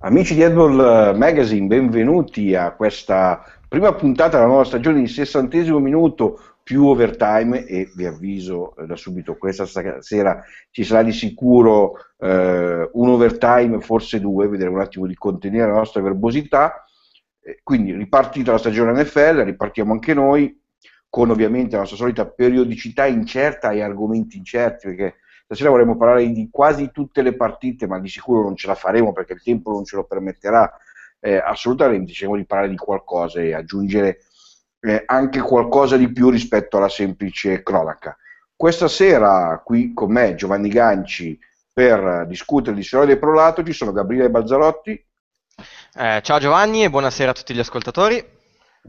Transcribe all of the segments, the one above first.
Amici di Huddle Magazine, benvenuti a questa prima puntata della nuova stagione di 60° minuto più overtime, e vi avviso da subito, questa sera ci sarà di sicuro un overtime, forse due, vedremo un attimo di contenere la nostra verbosità. Quindi ripartita la stagione NFL, ripartiamo anche noi, con ovviamente la nostra solita periodicità incerta e argomenti incerti, perché stasera vorremmo parlare di quasi tutte le partite, ma di sicuro non ce la faremo perché il tempo non ce lo permetterà assolutamente. Cerchiamo di parlare di qualcosa e aggiungere anche qualcosa di più rispetto alla semplice cronaca. Questa sera qui con me Giovanni Ganci per discutere di storia del prolato ci sono Gabriele Balzarotti. Ciao Giovanni e buonasera a tutti gli ascoltatori.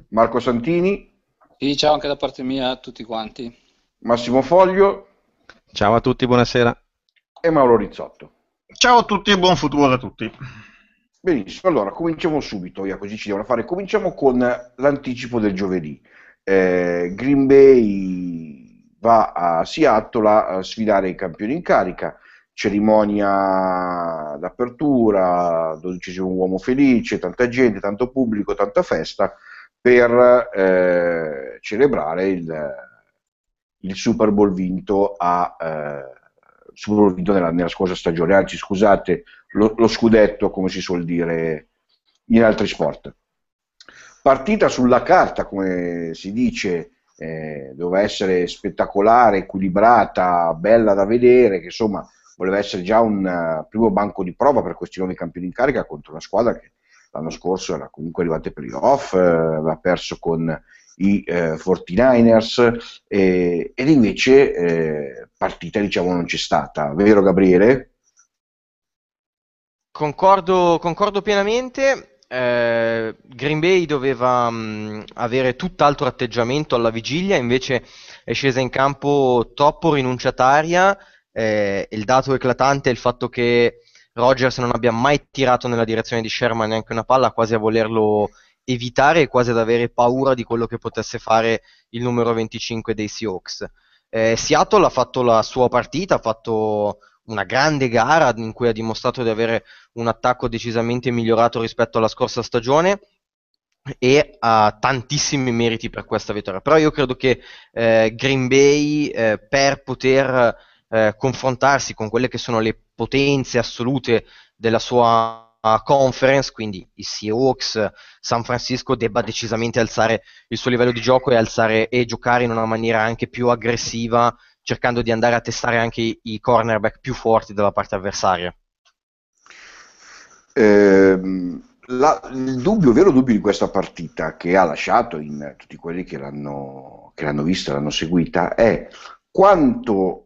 Marco Santini. Sì, ciao anche da parte mia a tutti quanti. Massimo Foglio. Ciao a tutti, buonasera. E Mauro Rizzotto. Ciao a tutti e buon futuro a tutti. Benissimo, allora cominciamo subito, così ci devono fare. Cominciamo con l'anticipo del giovedì. Green Bay va a Seattle a sfidare i campioni in carica, cerimonia d'apertura, 12° uomo felice, tanta gente, tanto pubblico, tanta festa per celebrare il Super Bowl vinto nella scorsa stagione, anzi scusate, lo scudetto, come si suol dire in altri sport. Partita sulla carta, come si dice, doveva essere spettacolare, equilibrata, bella da vedere, che insomma voleva essere già un primo banco di prova per questi nuovi campioni in carica contro una squadra che l'anno scorso era comunque arrivata ai playoff, aveva perso con i 49ers, ed invece partita diciamo non c'è stata, vero Gabriele? Concordo pienamente. Green Bay doveva avere tutt'altro atteggiamento alla vigilia, invece è scesa in campo troppo rinunciataria. Il dato eclatante è il fatto che Rodgers non abbia mai tirato nella direzione di Sherman neanche una palla, quasi a volerlo evitare, quasi ad avere paura di quello che potesse fare il numero 25 dei Seahawks. Seattle ha fatto la sua partita, ha fatto una grande gara in cui ha dimostrato di avere un attacco decisamente migliorato rispetto alla scorsa stagione e ha tantissimi meriti per questa vittoria. Però io credo che Green Bay per poter confrontarsi con quelle che sono le potenze assolute della sua conference, quindi i Seahawks, San Francisco, debba decisamente alzare il suo livello di gioco e giocare in una maniera anche più aggressiva, cercando di andare a testare anche i cornerback più forti della parte avversaria. Il vero dubbio di questa partita, che ha lasciato in tutti quelli che l'hanno vista, l'hanno seguita, è quanto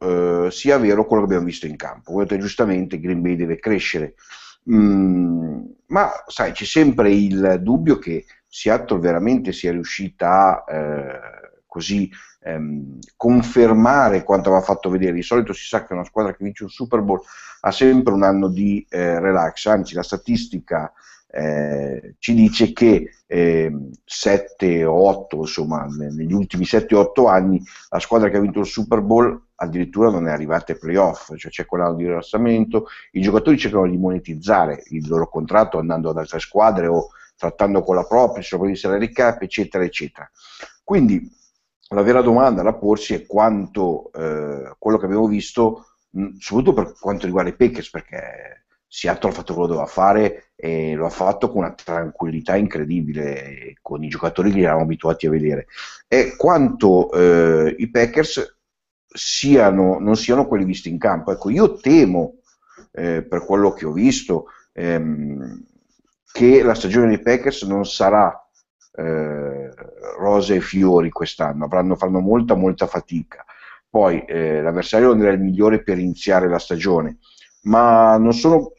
sia vero quello che abbiamo visto in campo. Guardate, giustamente Green Bay deve crescere. Ma sai, c'è sempre il dubbio che Seattle veramente sia riuscita a confermare quanto aveva fatto vedere. Di solito si sa che una squadra che vince un Super Bowl ha sempre un anno di relax, anzi la statistica ci dice che 7 o 8, insomma negli ultimi 7-8 anni la squadra che ha vinto il Super Bowl addirittura non è arrivata ai playoff, cioè c'è quell'anno di rilassamento, i giocatori cercano di monetizzare il loro contratto andando ad altre squadre o trattando con la propria, sono quelli di salary cap, eccetera eccetera. Quindi la vera domanda da porsi è quanto quello che abbiamo visto, soprattutto per quanto riguarda i Packers, perché Seattle ha fatto quello che doveva fare e lo ha fatto con una tranquillità incredibile, con i giocatori che li eravamo abituati a vedere, e quanto i Packers non siano quelli visti in campo. Ecco, io temo per quello che ho visto che la stagione dei Packers non sarà rose e fiori quest'anno, faranno molta fatica. Poi l'avversario non era il migliore per iniziare la stagione, ma non sono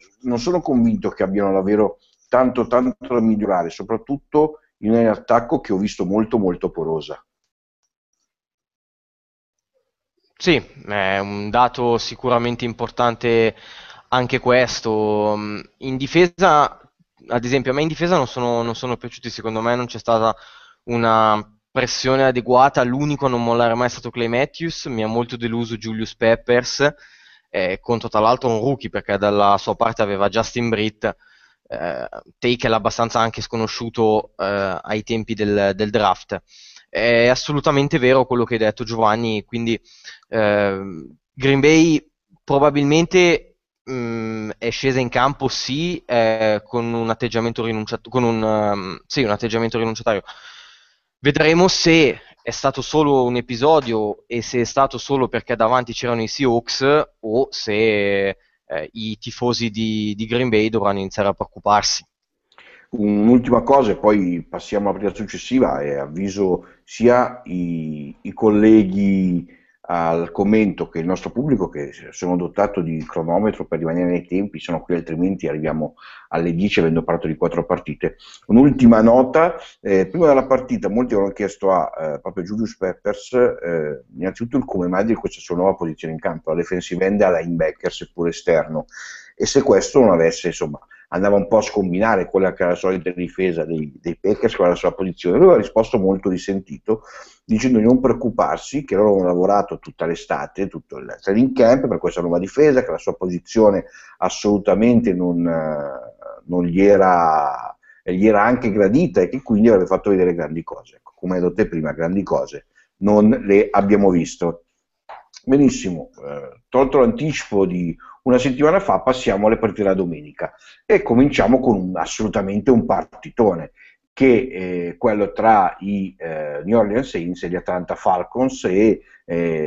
convinto che abbiano davvero tanto da migliorare, soprattutto in un attacco che ho visto molto porosa. Sì, è un dato sicuramente importante anche questo. In difesa, ad esempio, a me in difesa non sono piaciuti, secondo me non c'è stata una pressione adeguata, l'unico a non mollare mai è stato Clay Matthews, mi ha molto deluso Julius Peppers, contro tra l'altro un rookie, perché dalla sua parte aveva Justin Britt, tackle abbastanza anche sconosciuto ai tempi del draft. È assolutamente vero quello che hai detto, Giovanni, quindi Green Bay probabilmente è scesa in campo sì, con un atteggiamento rinunciatario. Vedremo se è stato solo un episodio e se è stato solo perché davanti c'erano i Seahawks o se i tifosi di Green Bay dovranno iniziare a preoccuparsi. Un'ultima cosa e poi passiamo alla prima successiva, e avviso sia i colleghi al commento che il nostro pubblico che sono dotato di cronometro per rimanere nei tempi, sono qui altrimenti arriviamo alle 10 avendo parlato di 4 partite. Un'ultima nota, prima della partita molti avevano chiesto a proprio Julius Peppers innanzitutto il come mai di questa sua nuova posizione in campo, la defensive end a linebacker seppur esterno, e se questo non avesse, insomma, andava un po' a scombinare quella che era la solita difesa dei Packers con la sua posizione. Lui aveva risposto molto risentito, dicendo di non preoccuparsi, che loro hanno lavorato tutta l'estate, tutto il training camp per questa nuova difesa, che la sua posizione assolutamente non gli era anche gradita e che quindi avrebbe fatto vedere grandi cose. Ecco, come hai detto te prima, grandi cose non le abbiamo visto. Benissimo, tolto l'anticipo di una settimana fa, passiamo alle partite della domenica e cominciamo con assolutamente un partitone, che è quello tra i New Orleans Saints e gli Atlanta Falcons, e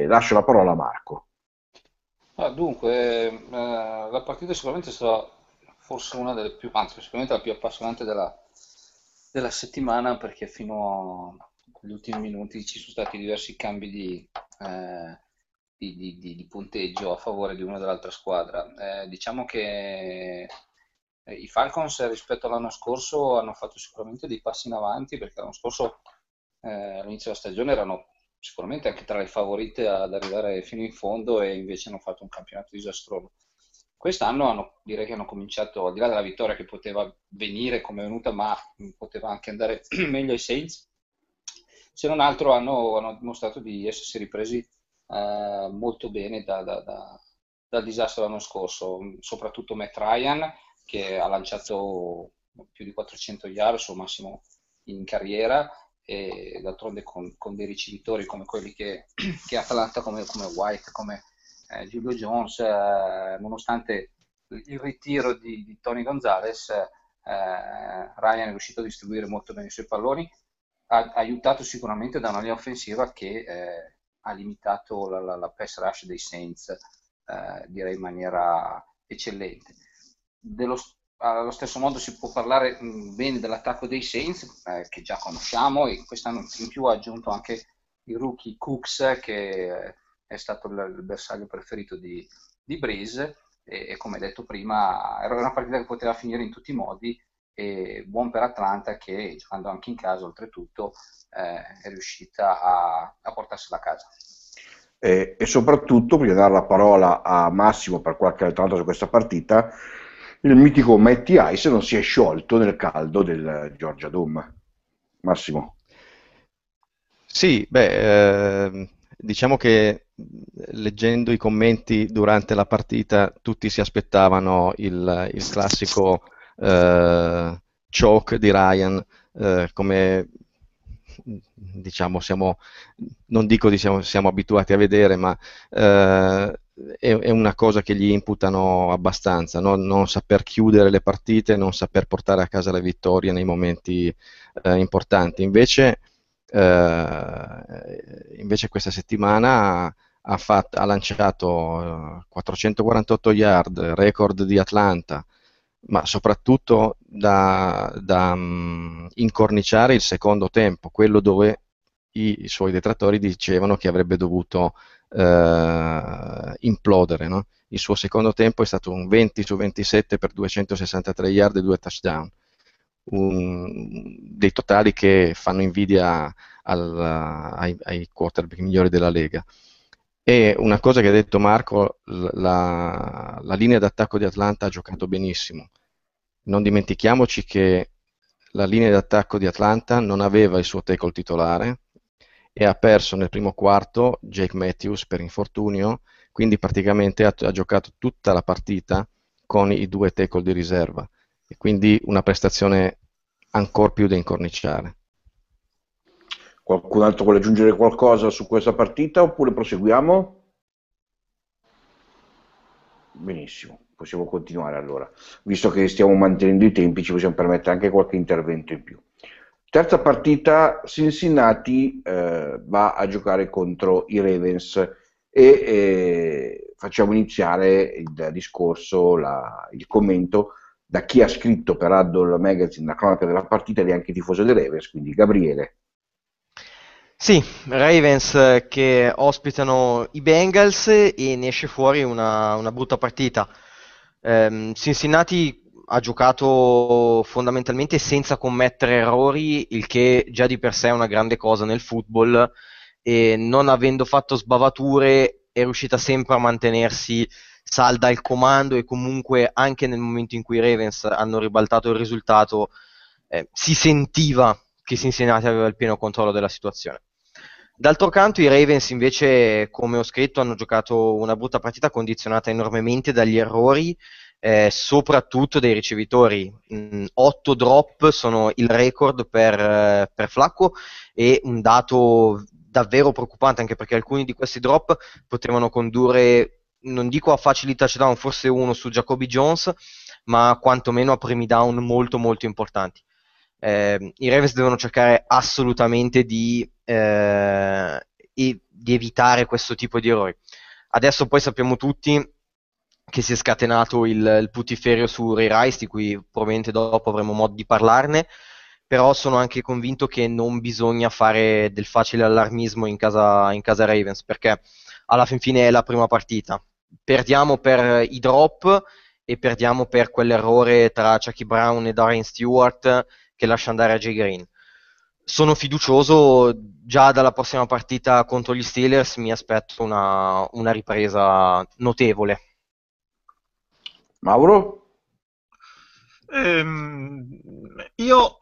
lascio la parola a Marco. Dunque, la partita sicuramente sarà forse una delle più, anzi sicuramente la più appassionante della settimana, perché fino agli ultimi minuti ci sono stati diversi cambi di punteggio a favore di una o dell'altra squadra. Diciamo che i Falcons rispetto all'anno scorso hanno fatto sicuramente dei passi in avanti, perché l'anno scorso all'inizio della stagione erano sicuramente anche tra le favorite ad arrivare fino in fondo e invece hanno fatto un campionato disastroso. Quest'anno direi che hanno cominciato, al di là della vittoria che poteva venire come è venuta, ma poteva anche andare meglio ai Saints. Se non altro hanno dimostrato di essersi ripresi molto bene dal disastro dell'anno scorso, soprattutto Matt Ryan, che ha lanciato più di 400 yard, il suo massimo in carriera, e d'altronde con dei ricevitori come quelli che Atlanta, come White, come Julio Jones, nonostante il ritiro di Tony Gonzalez, Ryan è riuscito a distribuire molto bene i suoi palloni, aiutato sicuramente da una linea offensiva che ha limitato la pass rush dei Saints direi in maniera eccellente. Allo stesso modo si può parlare bene dell'attacco dei Saints che già conosciamo, e quest'anno in più ha aggiunto anche il rookie Cooks, che è stato il bersaglio preferito di Breeze, e come detto prima era una partita che poteva finire in tutti i modi, e buon per Atlanta che, giocando anche in casa oltretutto, è riuscita a portarsela a casa. E soprattutto, prima di dare la parola a Massimo per qualche altra nota su questa partita, il mitico Matty Ice non si è sciolto nel caldo del Georgia Dome. Massimo. Sì, diciamo che leggendo i commenti durante la partita tutti si aspettavano il classico choke di Ryan, come diciamo siamo abituati a vedere, ma è una cosa che gli imputano abbastanza, no? Non saper chiudere le partite, non saper portare a casa la vittoria nei momenti importanti. Invece questa settimana ha lanciato 448 yard, record di Atlanta, ma soprattutto da incorniciare il secondo tempo, quello dove i suoi detrattori dicevano che avrebbe dovuto implodere, no? Il suo secondo tempo è stato un 20/27 per 263 yard e 2 touchdown, dei totali che fanno invidia ai quarterback migliori della Lega. E una cosa che ha detto Marco, la linea d'attacco di Atlanta ha giocato benissimo. Non dimentichiamoci che la linea d'attacco di Atlanta non aveva il suo tackle titolare e ha perso nel primo quarto Jake Matthews per infortunio, quindi praticamente ha giocato tutta la partita con i due tackle di riserva. e quindi una prestazione ancora più da incorniciare. Qualcun altro vuole aggiungere qualcosa su questa partita oppure proseguiamo? Benissimo, possiamo continuare allora. Visto che stiamo mantenendo i tempi, ci possiamo permettere anche qualche intervento in più. Terza partita, Cincinnati va a giocare contro i Ravens e facciamo iniziare il discorso, il commento da chi ha scritto per Huddle Magazine la cronaca della partita ed è anche tifoso dei Ravens, quindi Gabriele. Sì, Ravens che ospitano i Bengals e ne esce fuori una brutta partita. Cincinnati ha giocato fondamentalmente senza commettere errori, il che già di per sé è una grande cosa nel football, e non avendo fatto sbavature è riuscita sempre a mantenersi salda al comando, e comunque anche nel momento in cui i Ravens hanno ribaltato il risultato si sentiva che Cincinnati aveva il pieno controllo della situazione. D'altro canto i Ravens invece, come ho scritto, hanno giocato una brutta partita condizionata enormemente dagli errori, soprattutto dei ricevitori. 8 drop sono il record per Flacco, e un dato davvero preoccupante anche perché alcuni di questi drop potevano condurre, non dico a facili touchdown, forse uno su Jacoby Jones, ma quantomeno a primi down molto molto importanti. I Ravens devono cercare assolutamente di evitare questo tipo di errori. Adesso poi sappiamo tutti che si è scatenato il putiferio su Ray Rice, di cui probabilmente dopo avremo modo di parlarne, però sono anche convinto che non bisogna fare del facile allarmismo in casa Ravens, perché alla fin fine è la prima partita. Perdiamo per i drop e perdiamo per quell'errore tra Chucky Brown e Darian Stewart che lascia andare a Jay Green. Sono fiducioso, già dalla prossima partita contro gli Steelers mi aspetto una ripresa notevole. Mauro? Io,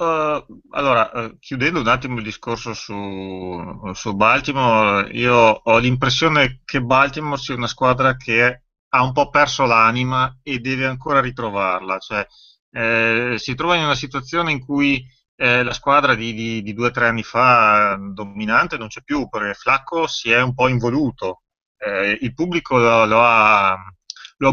chiudendo un attimo il discorso su Baltimore, io ho l'impressione che Baltimore sia una squadra che ha un po' perso l'anima e deve ancora ritrovarla, cioè si trova in una situazione in cui la squadra di 2 o 3 anni fa dominante non c'è più, perché Flacco si è un po' involuto, il pubblico lo ha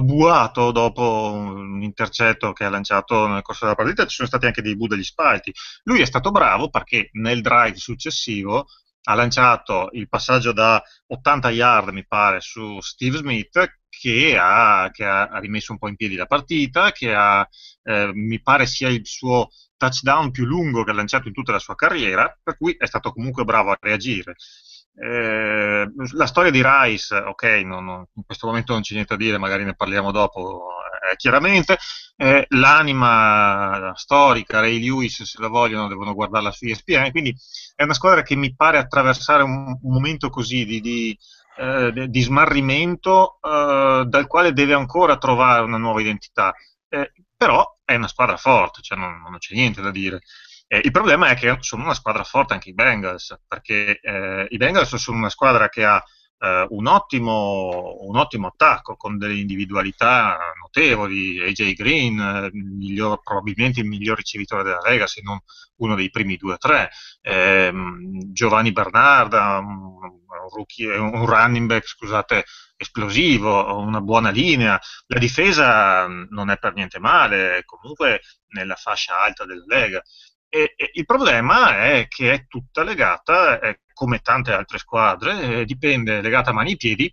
buato dopo un intercetto che ha lanciato nel corso della partita. Ci sono stati anche dei bu degli spalti. Lui è stato bravo perché nel drive successivo ha lanciato il passaggio da 80 yard mi pare su Steve Smith, che ha rimesso un po' in piedi la partita, che ha mi pare sia il suo touchdown più lungo che ha lanciato in tutta la sua carriera, per cui è stato comunque bravo a reagire. La storia di Rice, ok, in questo momento non c'è niente da dire, magari ne parliamo dopo, chiaramente. L'anima storica, Ray Lewis, se la vogliono, devono guardarla su ESPN, quindi è una squadra che mi pare attraversare un momento così di smarrimento, dal quale deve ancora trovare una nuova identità, però è una squadra forte, cioè non c'è niente da dire. Il problema è che sono una squadra forte anche i Bengals, perché i Bengals sono una squadra che ha un ottimo attacco con delle individualità notevoli. AJ Green, probabilmente il miglior ricevitore della Lega, se non uno dei primi 2 o 3, Giovanni Bernard, un running back, scusate, esplosivo, una buona linea. La difesa non è per niente male, comunque nella fascia alta della Lega. E il problema è che è tutta legata, come tante altre squadre, dipende, legata a mani e piedi,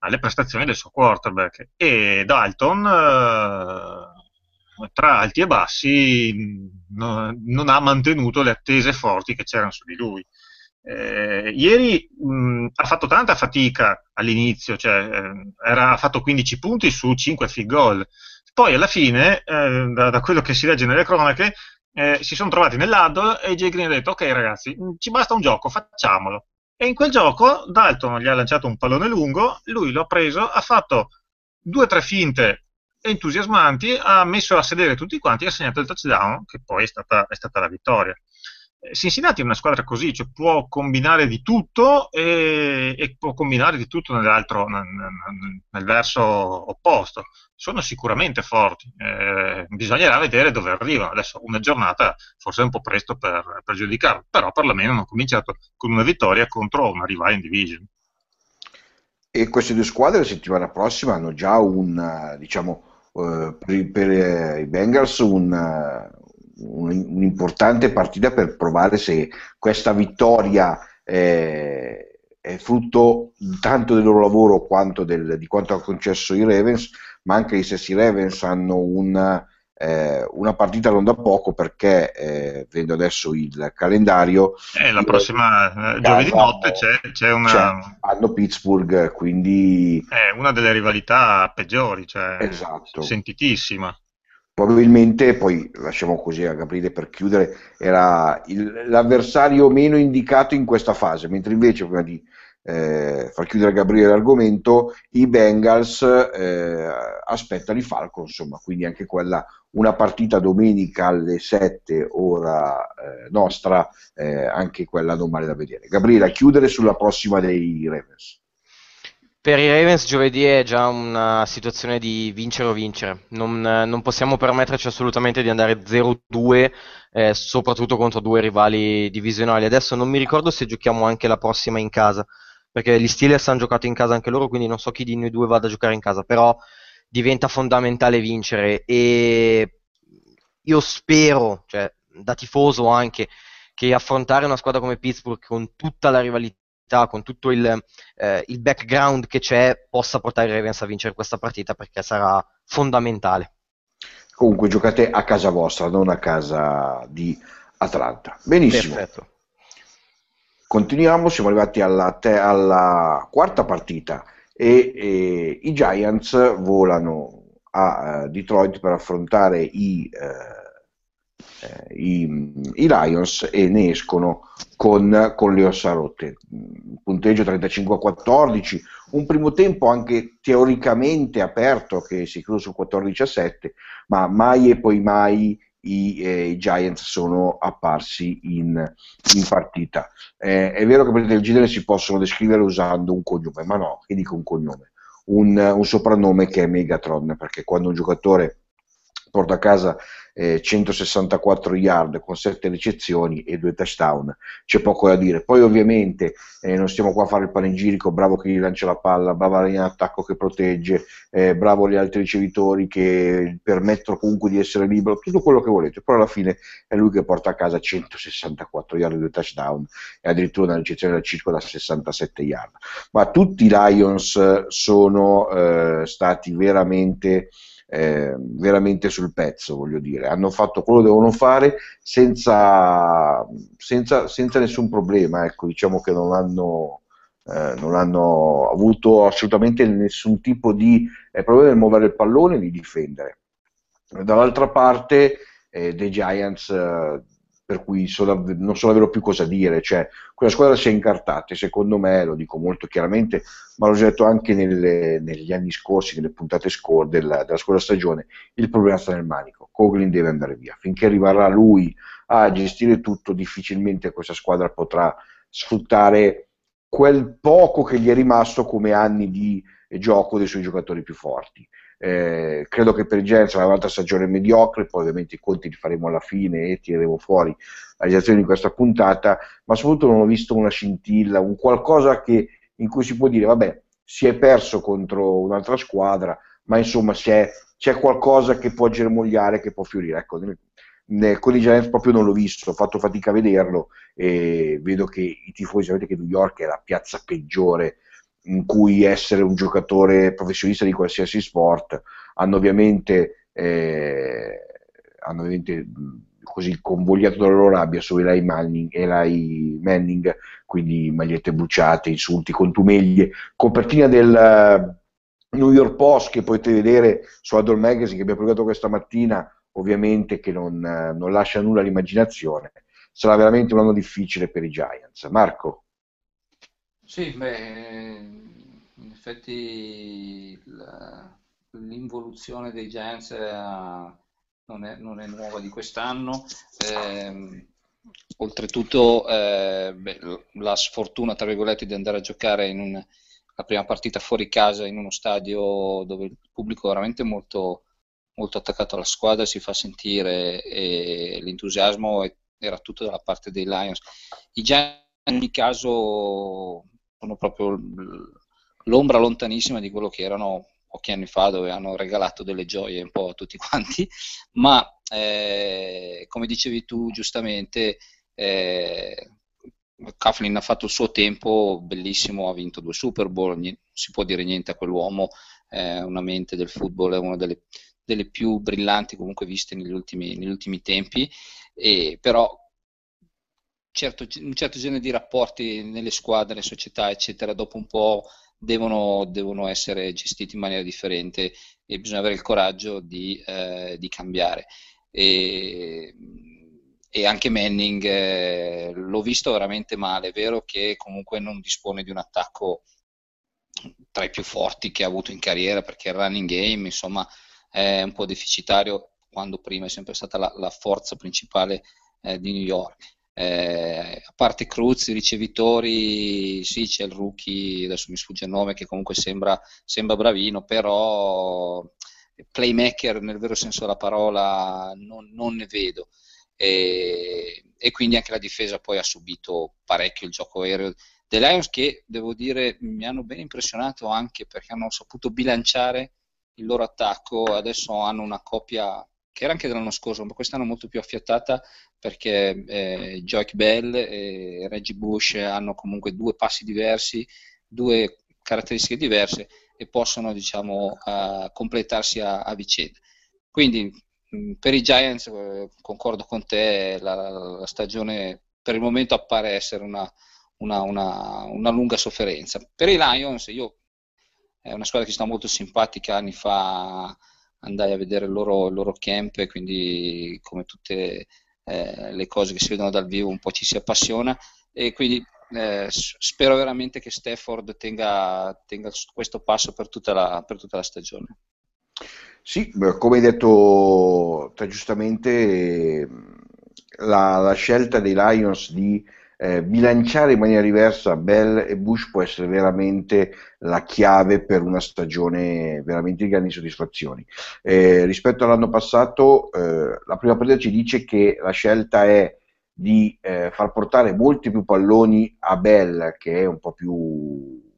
alle prestazioni del suo quarterback. E Dalton, tra alti e bassi, non ha mantenuto le attese forti che c'erano su di lui. Ieri ha fatto tanta fatica all'inizio, cioè, ha fatto 15 punti su 5 field goal. Poi alla fine, da quello che si legge nelle cronache, si sono trovati nell'huddle e Jay Green ha detto: ok ragazzi, ci basta un gioco, facciamolo. E in quel gioco Dalton gli ha lanciato un pallone lungo, lui l'ha preso, ha fatto 2 o 3 finte entusiasmanti, ha messo a sedere tutti quanti e ha segnato il touchdown, che poi è stata la vittoria. Cincinnati è una squadra così, cioè può combinare di tutto e può combinare di tutto nel verso opposto. Sono sicuramente forti, bisognerà vedere dove arrivano. Adesso una giornata forse è un po' presto per giudicarlo, però perlomeno hanno cominciato con una vittoria contro una rivale in division. E queste due squadre la settimana prossima hanno già un, diciamo, per i Bengals un'importante partita per provare se questa vittoria è frutto tanto del loro lavoro quanto di quanto ha concesso i Ravens, ma anche gli stessi Ravens hanno una partita non da poco, perché vedo adesso il calendario, la prossima giovedì notte hanno Pittsburgh, quindi è una delle rivalità peggiori, cioè, esatto, sentitissima. Probabilmente, poi lasciamo così a Gabriele per chiudere, era l'avversario meno indicato in questa fase, mentre invece, prima di far chiudere Gabriele l'argomento, i Bengals aspettano i Falcons, insomma, quindi anche quella una partita domenica alle 7 ora nostra, anche quella non male da vedere. Gabriele, a chiudere sulla prossima dei Ravens. Per i Ravens giovedì è già una situazione di vincere o vincere, non possiamo permetterci assolutamente di andare 0-2, soprattutto contro due rivali divisionali. Adesso non mi ricordo se giochiamo anche la prossima in casa, perché gli Steelers hanno giocato in casa anche loro, quindi non so chi di noi due vada a giocare in casa, però diventa fondamentale vincere, e io spero, cioè da tifoso anche, che affrontare una squadra come Pittsburgh con tutta la rivalità, con tutto il background che c'è, possa portare i Ravens a vincere questa partita, perché sarà fondamentale. Comunque giocate a casa vostra, non a casa di Atlanta. Benissimo. Perfetto. Continuiamo, siamo arrivati alla quarta partita e i Giants volano a Detroit per affrontare i Lions e ne escono con le ossa rotte. Punteggio 35-14, un primo tempo anche teoricamente aperto che si chiude sul 14-7, ma mai e poi mai i Giants sono apparsi in partita. È vero che per del genere si possono descrivere usando un cognome, ma no, che dico un cognome, un soprannome che è Megatron, perché quando un giocatore porta a casa 164 yard con 7 ricezioni e 2 touchdown, c'è poco da dire. Poi ovviamente non stiamo qua a fare il panegirico, bravo chi lancia la palla, brava in attacco che protegge, bravo gli altri ricevitori che permettono comunque di essere libero, tutto quello che volete, però alla fine è lui che porta a casa 164 yard e 2 touchdown e addirittura una ricezione da circa da 67 yard. Ma tutti i Lions sono stati veramente sul pezzo, voglio dire, hanno fatto quello che devono fare senza nessun problema, ecco, diciamo che non hanno avuto assolutamente nessun tipo di problema nel muovere il pallone e di difendere. Dall'altra parte dei Giants, per cui non so davvero più cosa dire, cioè quella squadra si è incartata, e secondo me, lo dico molto chiaramente, ma l'ho detto anche negli anni scorsi, nelle puntate scorse della scorsa stagione, il problema sta nel manico. Coughlin deve andare via, finché arriverà lui a gestire tutto, difficilmente questa squadra potrà sfruttare quel poco che gli è rimasto come anni di gioco dei suoi giocatori più forti. Credo che per il Giants sarà un'altra stagione mediocre, poi ovviamente i conti li faremo alla fine e tireremo fuori la realizzazione di questa puntata, ma soprattutto non ho visto una scintilla, un qualcosa in cui si può dire vabbè, si è perso contro un'altra squadra, ma insomma c'è qualcosa che può germogliare, che può fiorire. Ecco, con i Giants proprio non l'ho visto, ho fatto fatica a vederlo, e vedo che i tifosi, sapete che New York è la piazza peggiore in cui essere un giocatore professionista di qualsiasi sport, hanno ovviamente così convogliato dalla loro rabbia su Eli Manning, quindi magliette bruciate, insulti, contumeglie, copertina del New York Post che potete vedere su Huddle Magazine che abbiamo pubblicato questa mattina, ovviamente che non lascia nulla all'immaginazione. Sarà veramente un anno difficile per i Giants. Marco? Sì, beh, in effetti l'involuzione dei Giants non è nuova di quest'anno, Oltretutto la sfortuna, tra virgolette, di andare a giocare in la prima partita fuori casa in uno stadio dove il pubblico è veramente molto, molto attaccato alla squadra, si fa sentire, e l'entusiasmo era tutto dalla parte dei Lions. I Giants in ogni caso sono proprio l'ombra lontanissima di quello che erano pochi anni fa, dove hanno regalato delle gioie un po' a tutti quanti, ma come dicevi tu giustamente, Coughlin ha fatto il suo tempo bellissimo, ha vinto 2 Super Bowl, non si può dire niente a quell'uomo, è una mente del football, è una delle più brillanti comunque viste negli ultimi tempi, e però un certo genere di rapporti nelle squadre, nelle società eccetera, dopo un po' devono essere gestiti in maniera differente, e bisogna avere il coraggio di cambiare, e anche Manning l'ho visto veramente male. È vero che comunque non dispone di un attacco tra i più forti che ha avuto in carriera, perché il running game insomma è un po' deficitario, quando prima è sempre stata la forza principale di New York. A parte Cruz, i ricevitori, sì, c'è il rookie, adesso mi sfugge il nome, che comunque sembra bravino, però playmaker nel vero senso della parola non ne vedo, e quindi anche la difesa poi ha subito parecchio il gioco aereo dei Lions, che devo dire mi hanno ben impressionato, anche perché hanno saputo bilanciare il loro attacco. Adesso hanno una coppia che era anche dell'anno scorso, ma quest'anno molto più affiatata, perché Jake Bell e Reggie Bush hanno comunque 2 passi diversi, 2 caratteristiche diverse, e possono, diciamo, completarsi a vicenda. Quindi per i Giants, concordo con te, la stagione per il momento appare essere una lunga sofferenza. Per i Lions, è una squadra che sta molto simpatica, anni fa andai a vedere il loro camp, e quindi come tutte le cose che si vedono dal vivo un po' ci si appassiona, e quindi spero veramente che Stafford tenga questo passo per tutta la stagione. Sì, come hai detto te giustamente, la scelta dei Lions di bilanciare in maniera diversa Bell e Bush può essere veramente la chiave per una stagione veramente di grandi soddisfazioni. Rispetto all'anno passato, la prima partita ci dice che la scelta è di far portare molti più palloni a Bell, che è un po' più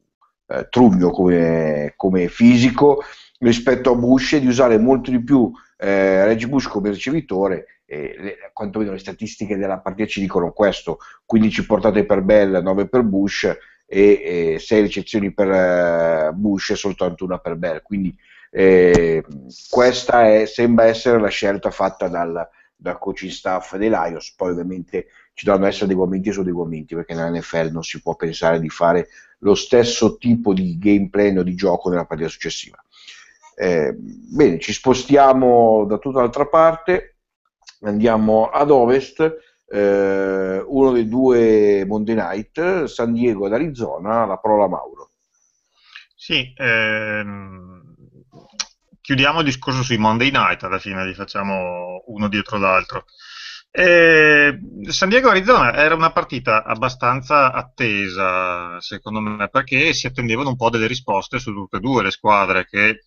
trugno come fisico, rispetto a Bush, e di usare molto di più Reggie Bush come ricevitore. Quantomeno le statistiche della partita ci dicono questo: 15 portate per Bell, 9 per Bush, e 6 ricezioni per Bush e soltanto una per Bell. Quindi questa sembra essere la scelta fatta dal coaching staff dei Lions. Poi ovviamente ci dovranno essere adeguamenti e adeguamenti, perché nella NFL non si può pensare di fare lo stesso tipo di game plan o di gioco nella partita successiva. Bene, ci spostiamo da tutta l'altra parte. Andiamo ad ovest, uno dei 2 Monday Night, San Diego ad Arizona. La parola a Mauro. Sì, chiudiamo il discorso sui Monday Night, alla fine li facciamo uno dietro l'altro. San Diego Arizona era una partita abbastanza attesa, secondo me, perché si attendevano un po' delle risposte su tutte e 2 le squadre, che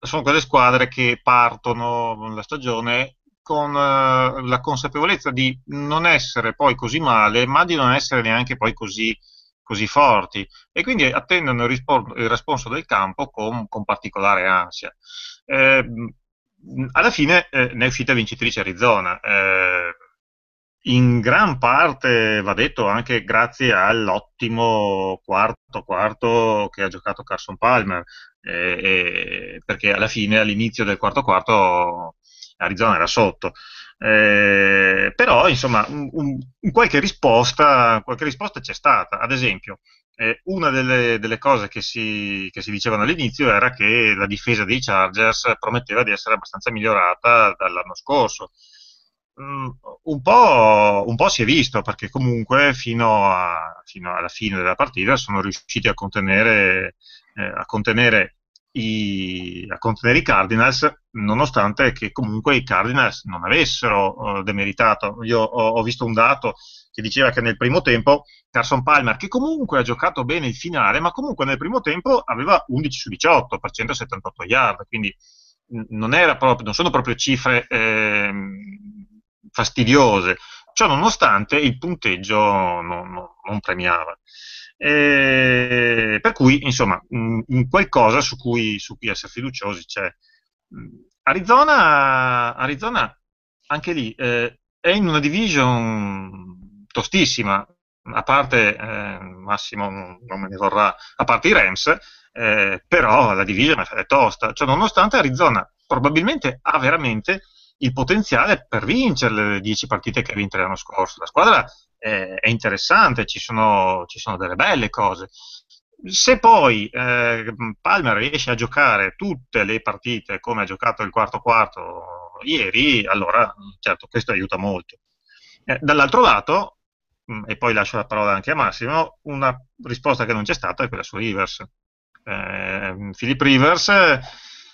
sono quelle squadre che partono la stagione con la consapevolezza di non essere poi così male, ma di non essere neanche poi così forti, e quindi attendono il responso del campo con particolare ansia. Alla fine ne è uscita vincitrice Arizona, in gran parte, va detto, anche grazie all'ottimo quarto che ha giocato Carson Palmer, perché alla fine, all'inizio del quarto Arizona era sotto, però insomma qualche risposta c'è stata. Ad esempio, una delle cose che si dicevano all'inizio era che la difesa dei Chargers prometteva di essere abbastanza migliorata dall'anno scorso. Un po' si è visto, perché comunque fino alla fine della partita sono riusciti a contenere a contenere i Cardinals, nonostante che comunque i Cardinals non avessero demeritato. Io ho visto un dato che diceva che nel primo tempo Carson Palmer, che comunque ha giocato bene il finale, ma comunque nel primo tempo aveva 11 su 18 per 178 yard, quindi non sono proprio cifre fastidiose. Ciò nonostante il punteggio non premiava. Per cui, insomma, qualcosa su cui essere fiduciosi c'è. Arizona anche lì è in una division tostissima, a parte Massimo non me ne vorrà, a parte i Rams, però la division è tosta, cioè nonostante Arizona probabilmente ha veramente il potenziale per vincere le 10 partite che ha vinto l'anno scorso. La squadra è interessante, ci sono delle belle cose. Se poi Palmer riesce a giocare tutte le partite come ha giocato il quarto ieri, allora certo questo aiuta molto. Dall'altro lato, e poi lascio la parola anche a Massimo, una risposta che non c'è stata è quella su Rivers. Philip Rivers,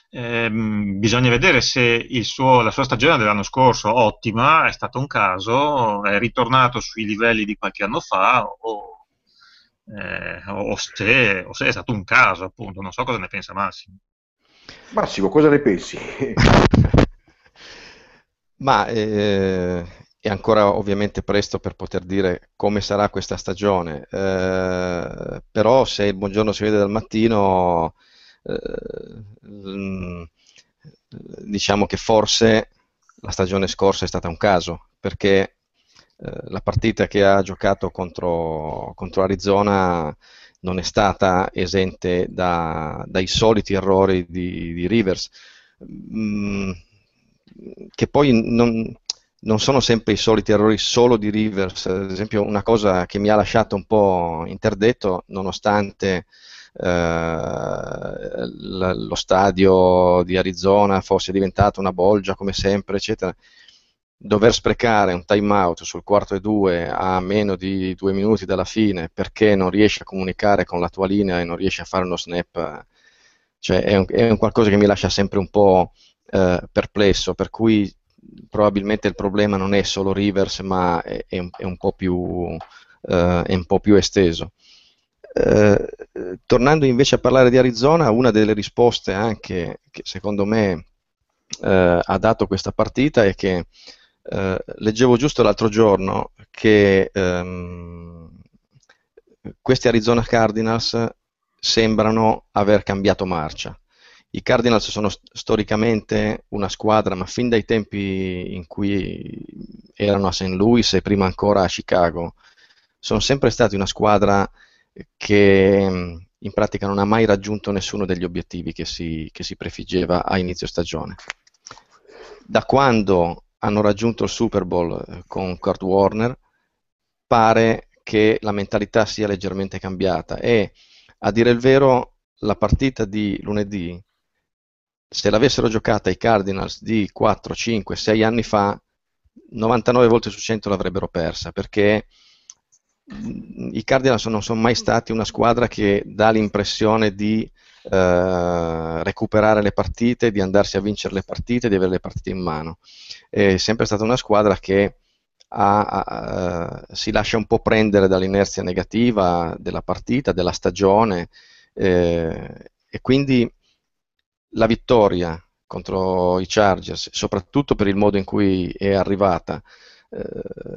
bisogna vedere se la sua stagione dell'anno scorso, ottima, è stato un caso, è ritornato sui livelli di qualche anno fa o se è stato un caso, appunto. Non so cosa ne pensa Massimo. Massimo, cosa ne pensi? Ma è ancora ovviamente presto per poter dire come sarà questa stagione, però se il buongiorno si vede dal mattino, diciamo che forse la stagione scorsa è stata un caso, perché la partita che ha giocato contro Arizona non è stata esente dai soliti errori di Rivers, che poi non sono sempre i soliti errori solo di Rivers. Ad esempio, una cosa che mi ha lasciato un po' interdetto, nonostante lo stadio di Arizona fosse diventato una bolgia come sempre, eccetera, dover sprecare un time out sul 4-2 a meno di 2 minuti dalla fine perché non riesci a comunicare con la tua linea e non riesci a fare uno snap, cioè è un qualcosa che mi lascia sempre un po' perplesso, per cui probabilmente il problema non è solo Rivers, ma è un po' più esteso. Tornando invece a parlare di Arizona, una delle risposte anche che secondo me ha dato questa partita è che leggevo giusto l'altro giorno che questi Arizona Cardinals sembrano aver cambiato marcia. I Cardinals sono storicamente una squadra, ma fin dai tempi in cui erano a St. Louis e prima ancora a Chicago, sono sempre stati una squadra che in pratica non ha mai raggiunto nessuno degli obiettivi che si prefiggeva a inizio stagione. Da quando hanno raggiunto il Super Bowl con Kurt Warner, pare che la mentalità sia leggermente cambiata, e a dire il vero la partita di lunedì, se l'avessero giocata i Cardinals di 4, 5, 6 anni fa, 99 volte su 100 l'avrebbero persa, perché i Cardinals non sono mai stati una squadra che dà l'impressione di recuperare le partite, di andarsi a vincere le partite, di avere le partite in mano. È sempre stata una squadra che si lascia un po' prendere dall'inerzia negativa della partita, della stagione, e quindi la vittoria contro i Chargers, soprattutto per il modo in cui è arrivata,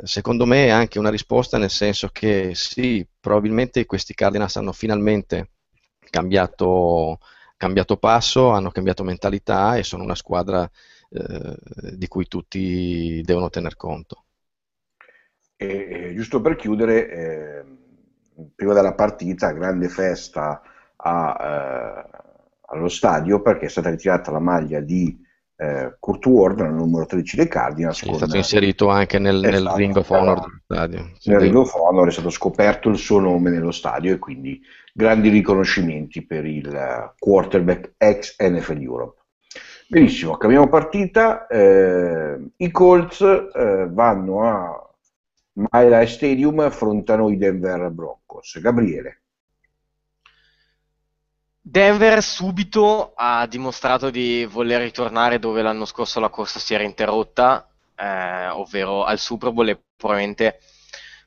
secondo me è anche una risposta, nel senso che sì, probabilmente questi Cardinals hanno finalmente cambiato passo, hanno cambiato mentalità e sono una squadra di cui tutti devono tener conto. E giusto per chiudere, prima della partita grande festa allo stadio, perché è stata ritirata la maglia di Kurt Warner, numero 13 dei Cardinals, sì, è stato inserito anche nel Ring of Honor dello stadio. Nel Ring of Honor è stato scoperto il suo nome nello stadio, e quindi grandi riconoscimenti per il quarterback ex NFL Europe. Benissimo, cambiamo partita. I Colts vanno a Maile Stadium, affrontano i Denver Broncos. Gabriele. Denver subito ha dimostrato di voler ritornare dove l'anno scorso la corsa si era interrotta, ovvero al Super Bowl, e probabilmente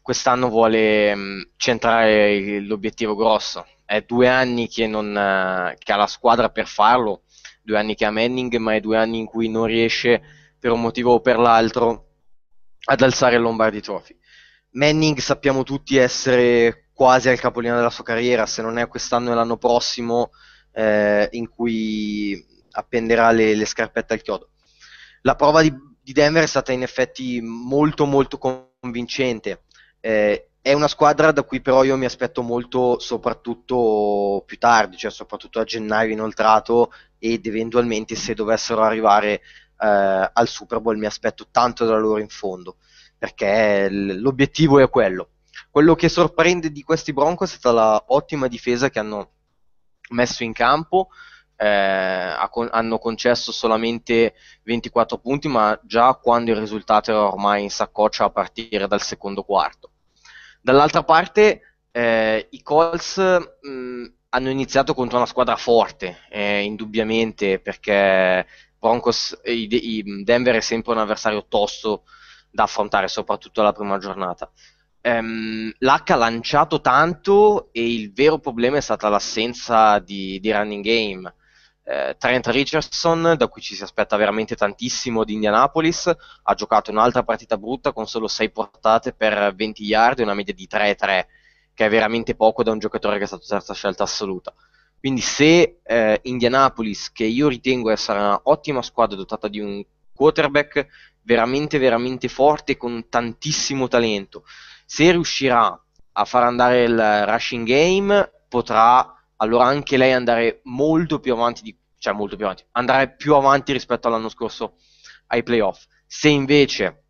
quest'anno vuole centrare l'obiettivo grosso. È 2 anni che ha la squadra per farlo, 2 anni che ha Manning, ma è 2 anni in cui non riesce per un motivo o per l'altro ad alzare il Lombardi Trophy. Manning sappiamo tutti essere quasi al capolinea della sua carriera, se non è quest'anno e l'anno prossimo, in cui appenderà le scarpette al chiodo. La prova di Denver è stata in effetti molto molto convincente. È una squadra da cui però io mi aspetto molto, soprattutto più tardi, cioè soprattutto a gennaio inoltrato, ed eventualmente se dovessero arrivare al Super Bowl mi aspetto tanto da loro in fondo, perché l'obiettivo è quello. Quello che sorprende di questi Broncos è stata la ottima difesa che hanno messo in campo, hanno concesso solamente 24 punti, ma già quando il risultato era ormai in saccoccia a partire dal secondo quarto. Dall'altra parte i Colts hanno iniziato contro una squadra forte, indubbiamente, perché Denver è sempre un avversario tosto da affrontare, soprattutto alla prima giornata. L'H ha lanciato tanto e il vero problema è stata l'assenza di running game. Trent Richardson, da cui ci si aspetta veramente tantissimo di Indianapolis, ha giocato un'altra partita brutta con solo 6 portate per 20 yard e una media di 3-3, che è veramente poco da un giocatore che è stato terza scelta assoluta. Quindi se Indianapolis, che io ritengo essere una ottima squadra dotata di un quarterback veramente veramente forte con tantissimo talento, se riuscirà a far andare il rushing game, potrà allora anche lei andare molto più avanti, andare più avanti rispetto all'anno scorso ai playoff. Se invece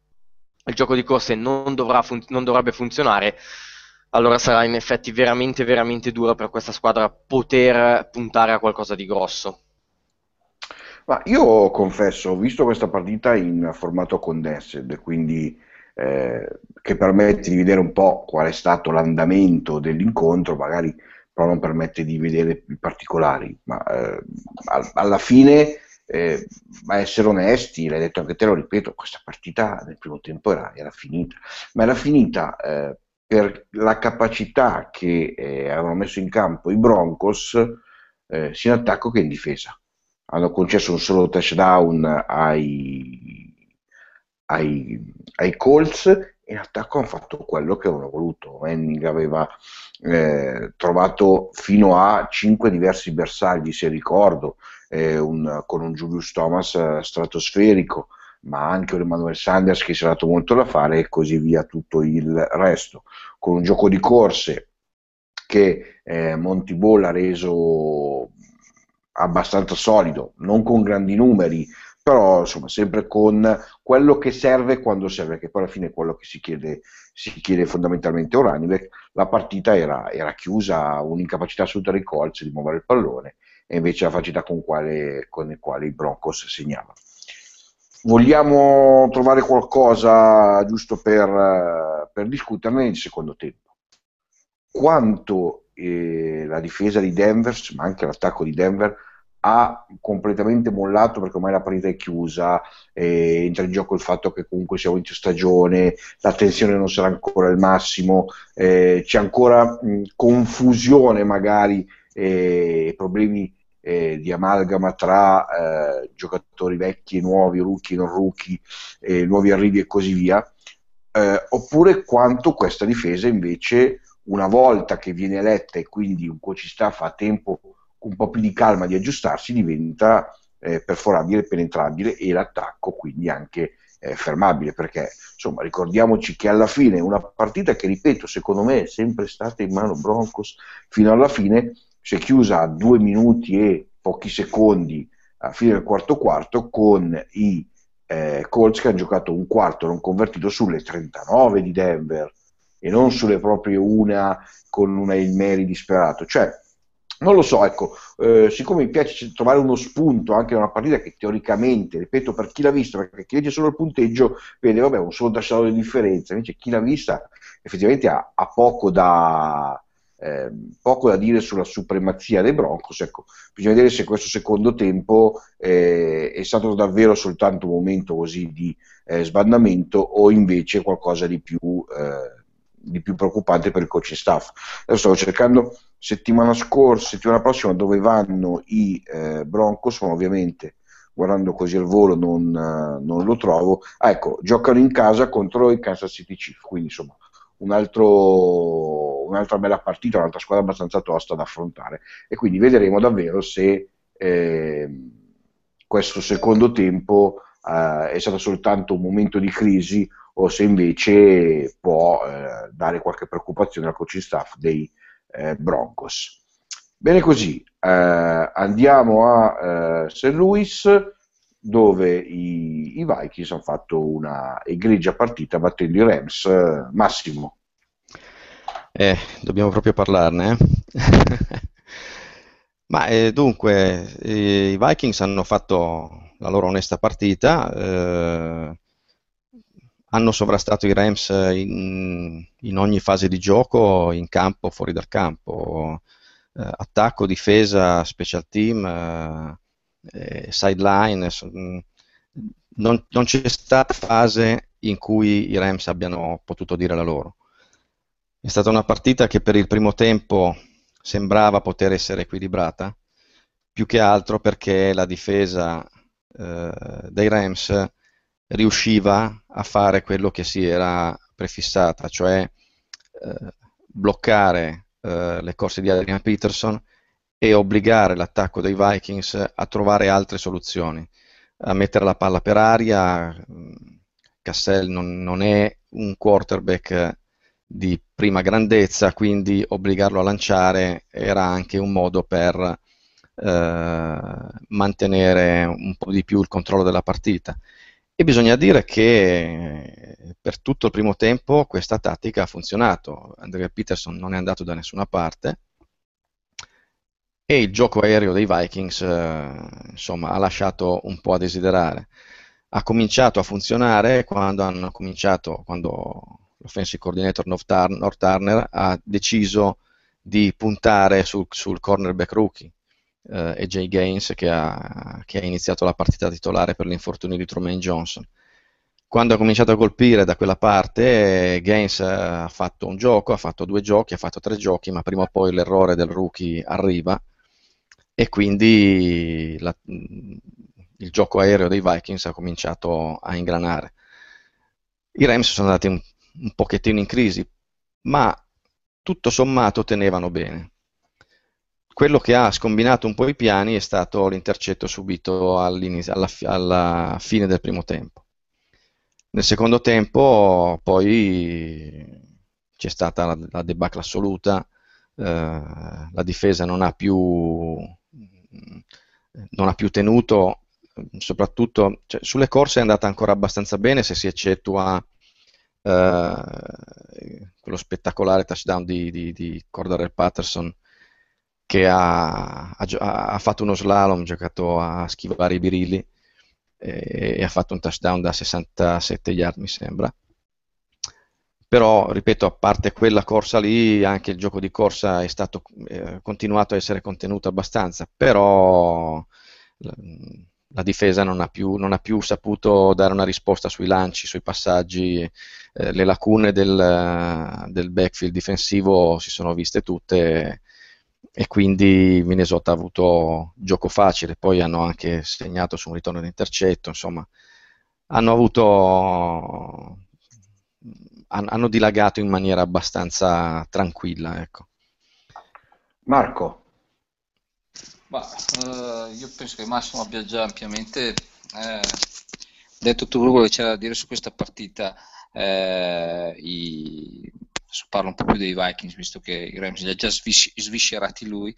il gioco di corse non dovrebbe funzionare, allora sarà in effetti veramente veramente dura per questa squadra poter puntare a qualcosa di grosso. Ma io confesso, ho visto questa partita in formato condensed, quindi che permette di vedere un po' qual è stato l'andamento dell'incontro, magari però non permette di vedere i particolari, ma alla fine, a essere onesti, l'hai detto anche te, lo ripeto, questa partita nel primo tempo era finita, ma era finita per la capacità che avevano messo in campo i Broncos sia in attacco che in difesa. Hanno concesso un solo touchdown ai Colts, e in attacco hanno fatto quello che avevano voluto. Manning aveva trovato fino a 5 diversi bersagli, se ricordo, con un Julius Thomas stratosferico, ma anche un Emmanuel Sanders che si è dato molto da fare, e così via tutto il resto, con un gioco di corse che Monty Ball ha reso abbastanza solido, non con grandi numeri, però insomma sempre con quello che serve quando serve, che poi alla fine è quello che si chiede fondamentalmente a un running back. La partita era chiusa, un'incapacità assoluta dei Colts di muovere il pallone, e invece la facilità con il quale i Broncos segnavano. Vogliamo trovare qualcosa giusto per discuterne nel secondo tempo. Quanto la difesa di Denver, ma anche l'attacco di Denver, ha completamente mollato, perché ormai la partita è chiusa, entra in gioco il fatto che comunque siamo in stagione, la tensione non sarà ancora il massimo, c'è ancora confusione magari, problemi di amalgama tra giocatori vecchi e nuovi, rookie e non rookie, nuovi arrivi e così via, oppure quanto questa difesa invece, una volta che viene eletta e quindi un coach staff ha tempo un po' più di calma di aggiustarsi, diventa perforabile, penetrabile, e l'attacco quindi anche fermabile, perché insomma ricordiamoci che alla fine una partita che, ripeto, secondo me è sempre stata in mano Broncos fino alla fine, si è chiusa a 2 minuti e pochi secondi a fine del quarto quarto, con i Colts che hanno giocato un quarto non convertito sulle 39 di Denver e non sulle proprie una, con una Hail Mary disperato. Cioè, non lo so, ecco, siccome mi piace trovare uno spunto anche da una partita che teoricamente, ripeto, per chi l'ha vista, perché chi legge solo il punteggio vede, vabbè, un solo touchdown di differenza, invece chi l'ha vista effettivamente ha poco da Poco da dire sulla supremazia dei Broncos, ecco, bisogna vedere se questo secondo tempo è stato davvero soltanto un momento così di sbandamento o invece qualcosa di più preoccupante per il coaching staff. Adesso stavo cercando settimana prossima dove vanno i Broncos, ma ovviamente guardando così al volo non lo trovo. Ah, ecco, giocano in casa contro i Kansas City Chiefs, quindi insomma un'altra bella partita, un'altra squadra abbastanza tosta da affrontare, e quindi vedremo davvero se questo secondo tempo è stato soltanto un momento di crisi o se invece può dare qualche preoccupazione al coaching staff dei Broncos. Bene così, andiamo a St. Louis, dove i Vikings hanno fatto una egregia partita battendo i Rams. Massimo. Dobbiamo proprio parlarne. Ma dunque, i Vikings hanno fatto la loro onesta partita, hanno sovrastato i Rams in ogni fase di gioco, in campo, fuori dal campo, attacco, difesa, special team, sideline. Non c'è stata fase in cui i Rams abbiano potuto dire la loro. È stata una partita che per il primo tempo sembrava poter essere equilibrata, più che altro perché la difesa dei Rams riusciva a fare quello che si era prefissata, cioè bloccare le corse di Adrian Peterson e obbligare l'attacco dei Vikings a trovare altre soluzioni, a mettere la palla per aria. Cassell non è un quarterback di prima grandezza, quindi obbligarlo a lanciare era anche un modo per mantenere un po' di più il controllo della partita. E bisogna dire che per tutto il primo tempo questa tattica ha funzionato. Adrian Peterson non è andato da nessuna parte, e il gioco aereo dei Vikings insomma ha lasciato un po' a desiderare. Ha cominciato a funzionare quando l'offensive coordinator North Turner ha deciso di puntare sul cornerback rookie AJ Gaines, che ha iniziato la partita titolare per l'infortunio di Trumaine Johnson. Quando ha cominciato a colpire da quella parte, Gaines ha fatto un gioco, ha fatto due giochi, ha fatto tre giochi, ma prima o poi l'errore del rookie arriva, e quindi il gioco aereo dei Vikings ha cominciato a ingranare. I Rams sono andati un pochettino in crisi, ma tutto sommato tenevano bene. Quello che ha scombinato un po' i piani è stato l'intercetto subito alla fine del primo tempo. Nel secondo tempo poi c'è stata la debacle assoluta, la difesa non ha più tenuto, soprattutto sulle corse è andata ancora abbastanza bene, se si eccettua quello spettacolare touchdown di Cordarrelle Patterson, che ha fatto uno slalom, ha giocato a schivare i birilli e ha fatto un touchdown da 67 yard mi sembra. Però ripeto, a parte quella corsa lì, anche il gioco di corsa è stato continuato a essere contenuto abbastanza, però la difesa non ha più saputo dare una risposta sui lanci, sui passaggi, le lacune del backfield difensivo si sono viste tutte, e quindi Minnesota ha avuto gioco facile. Poi hanno anche segnato su un ritorno di intercetto, insomma hanno dilagato in maniera abbastanza tranquilla, ecco. Marco. Io penso che Massimo abbia già ampiamente detto tutto quello che c'era da dire su questa partita. Parlo un po' più dei Vikings, visto che i Rams li ha già sviscerati lui.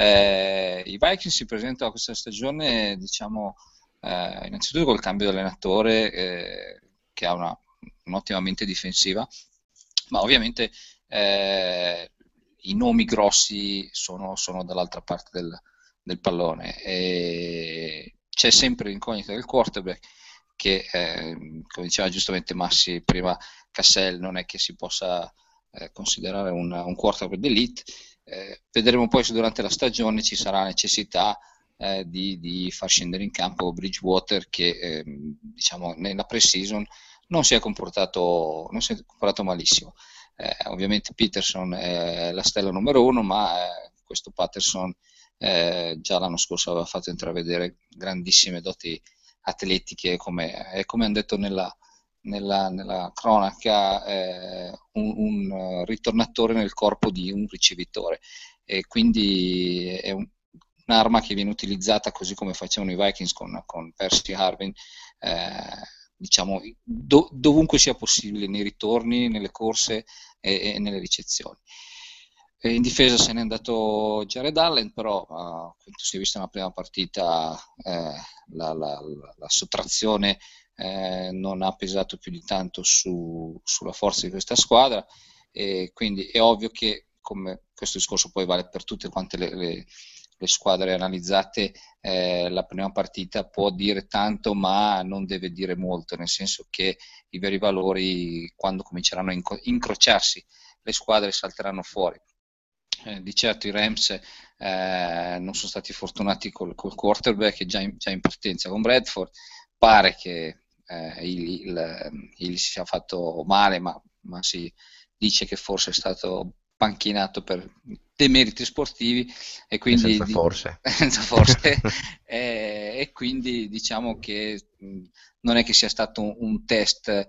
I Vikings si presentano a questa stagione, diciamo, innanzitutto col cambio di allenatore, che ha un'ottima mente difensiva, ma ovviamente i nomi grossi sono dall'altra parte del pallone, e c'è sempre l'incognita del quarterback che, come diceva giustamente Massi prima, Cassell non è che si possa considerare un quarterback d'elite. Vedremo poi se durante la stagione ci sarà necessità di far scendere in campo Bridgewater, che diciamo nella pre-season non si è comportato malissimo. Ovviamente Peterson è la stella numero uno, ma questo Patterson già l'anno scorso aveva fatto intravedere grandissime doti atletiche, come hanno detto nella cronaca, un ritornatore nel corpo di un ricevitore, e quindi è un'arma che viene utilizzata così come facevano i Vikings con Percy Harvin, diciamo dovunque sia possibile, nei ritorni, nelle corse e nelle ricezioni. In difesa se n'è andato Jared Allen, però si è vista nella prima partita la sottrazione non ha pesato più di tanto sulla forza di questa squadra, e quindi è ovvio che, come questo discorso poi vale per tutte quante le squadre analizzate, la prima partita può dire tanto ma non deve dire molto, nel senso che i veri valori, quando cominceranno a incrociarsi le squadre, salteranno fuori. Di certo i Rams non sono stati fortunati col quarterback, già in partenza con Bradford. Pare che il sia fatto male, ma si dice che forse è stato panchinato per demeriti sportivi, e quindi senza forse e quindi diciamo che non è che sia stato un test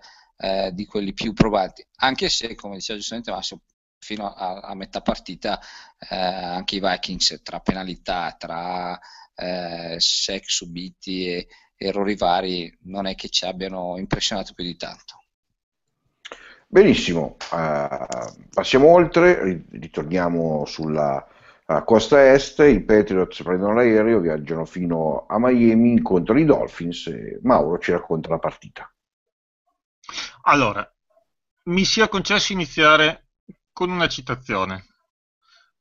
di quelli più provati, anche se, come diceva giustamente Massimo, fino a metà partita anche i Vikings, tra penalità, tra sack subiti e errori vari, non è che ci abbiano impressionato più di tanto. Benissimo, passiamo oltre, ritorniamo sulla costa est. I Patriots prendono l'aereo, viaggiano fino a Miami, incontrano i Dolphins e Mauro ci racconta la partita. Allora, mi sia concesso iniziare con una citazione: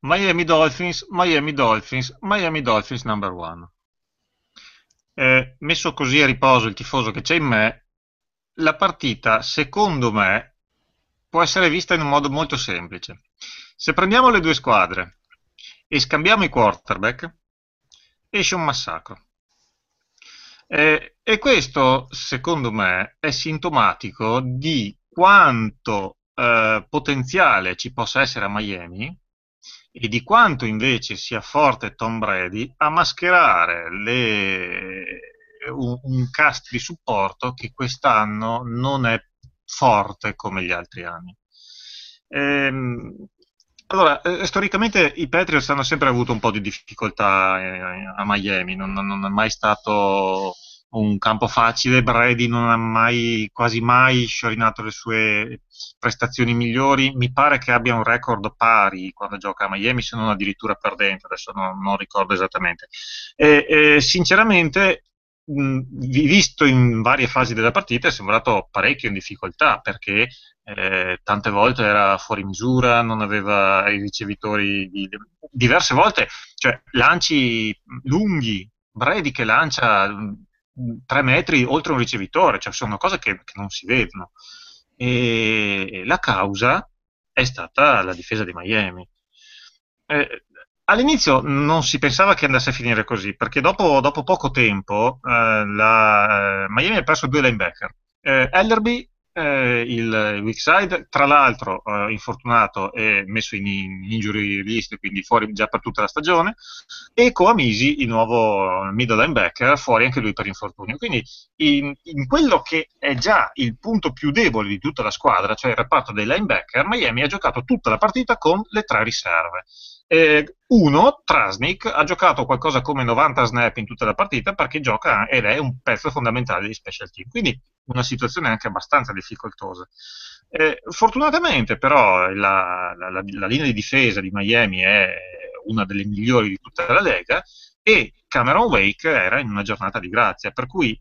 Miami Dolphins, Miami Dolphins, Miami Dolphins number one. Messo così a riposo il tifoso che c'è in me, la partita, secondo me, può essere vista in un modo molto semplice. Se prendiamo le due squadre e scambiamo i quarterback, esce un massacro. E questo, secondo me, è sintomatico di quanto potenziale ci possa essere a Miami e di quanto invece sia forte Tom Brady a mascherare un cast di supporto che quest'anno non è forte come gli altri anni. Allora, storicamente i Patriots hanno sempre avuto un po' di difficoltà a Miami, non è mai stato un campo facile. Brady non ha mai, quasi mai, sciorinato le sue prestazioni migliori. Mi pare che abbia un record pari quando gioca a Miami, se non addirittura perdente, adesso non ricordo esattamente. Sinceramente, visto in varie fasi della partita, è sembrato parecchio in difficoltà, perché tante volte era fuori misura, non aveva i ricevitori diverse volte, cioè lanci lunghi, Brady che lancia 3 metri oltre un ricevitore, cioè sono cose che non si vedono. E la causa è stata la difesa di Miami. All'inizio non si pensava che andasse a finire così, perché dopo poco tempo Miami ha perso 2 linebacker. Ellerby, il weak side, tra l'altro infortunato e messo in injury list, quindi fuori già per tutta la stagione, e Kohamisi, il nuovo middle linebacker, fuori anche lui per infortunio. Quindi in quello che è già il punto più debole di tutta la squadra, cioè il reparto dei linebacker, Miami ha giocato tutta la partita con le 3 riserve. Trasnick, ha giocato qualcosa come 90 snap in tutta la partita, perché gioca ed è un pezzo fondamentale di special team, quindi una situazione anche abbastanza difficoltosa. Fortunatamente però la linea di difesa di Miami è una delle migliori di tutta la Lega, e Cameron Wake era in una giornata di grazia, per cui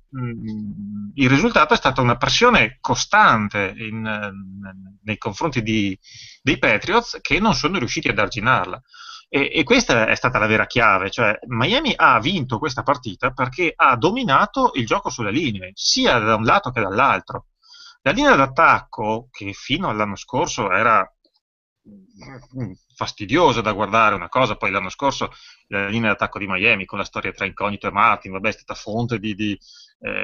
il risultato è stata una pressione costante nei confronti dei Patriots, che non sono riusciti ad arginarla, e questa è stata la vera chiave. Cioè Miami ha vinto questa partita perché ha dominato il gioco sulle linee, sia da un lato che dall'altro. La linea d'attacco, che fino all'anno scorso era fastidiosa da guardare una cosa. Poi l'anno scorso la linea d'attacco di Miami con la storia tra Incognito e Martin, vabbè, è stata fonte di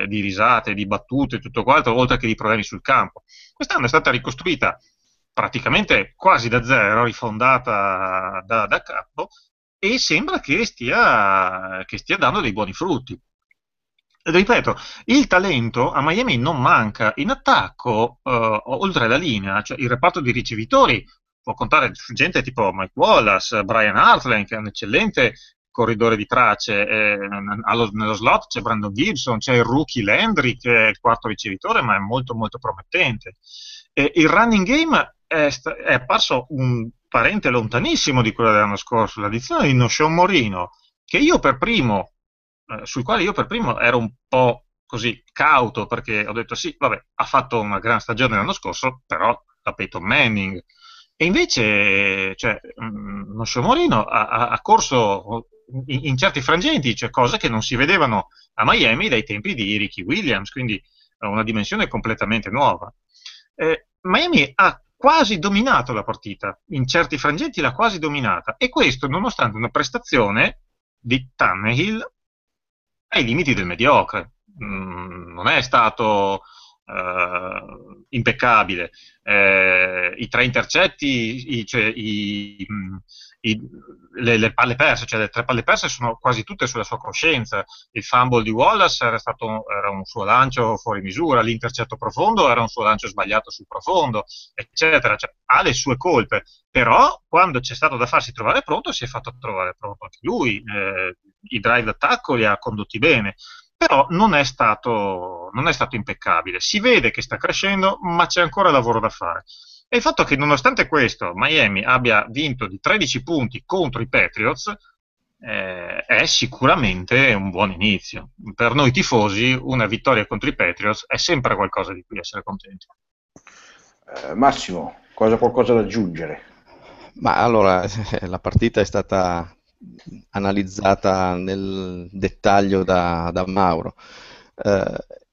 risate, di battute e tutto quanto, oltre che di problemi sul campo. Quest'anno è stata ricostruita praticamente quasi da zero, rifondata da capo, e sembra che stia dando dei buoni frutti. Ripeto, il talento a Miami non manca, in attacco oltre la linea, cioè il reparto di ricevitori può contare su gente tipo Mike Wallace, Brian Hartline, che è un eccellente corridore di tracce, nello slot c'è Brandon Gibson, c'è il rookie Landry che è il quarto ricevitore, ma è molto molto promettente. Il running game è apparso un parente lontanissimo di quello dell'anno scorso, l'addizione di Noshon Morino, sul quale io per primo ero un po' così cauto, perché ho detto sì, vabbè, ha fatto una gran stagione l'anno scorso, però la Peyton Manning, e invece cioè, Noshon Morino ha corso in certi frangenti, cioè cose che non si vedevano a Miami dai tempi di Ricky Williams, quindi una dimensione completamente nuova. Miami ha quasi dominato la partita, in certi frangenti l'ha quasi dominata, e questo nonostante una prestazione di Tannehill ai limiti del mediocre. Non è stato impeccabile. I tre intercetti, le palle perse, cioè le tre palle perse sono quasi tutte sulla sua coscienza. Il fumble di Wallace era un suo lancio fuori misura, l'intercetto profondo era un suo lancio sbagliato sul profondo, eccetera. Cioè, ha le sue colpe, però quando c'è stato da farsi trovare pronto si è fatto trovare pronto anche lui. I drive d'attacco li ha condotti bene, però non è stato impeccabile. Si vede che sta crescendo, ma c'è ancora lavoro da fare. E il fatto che nonostante questo Miami abbia vinto di 13 punti contro i Patriots è sicuramente un buon inizio. Per noi tifosi una vittoria contro i Patriots è sempre qualcosa di cui essere contenti. Massimo, qualcosa da aggiungere? Ma allora, la partita è stata analizzata nel dettaglio da Mauro.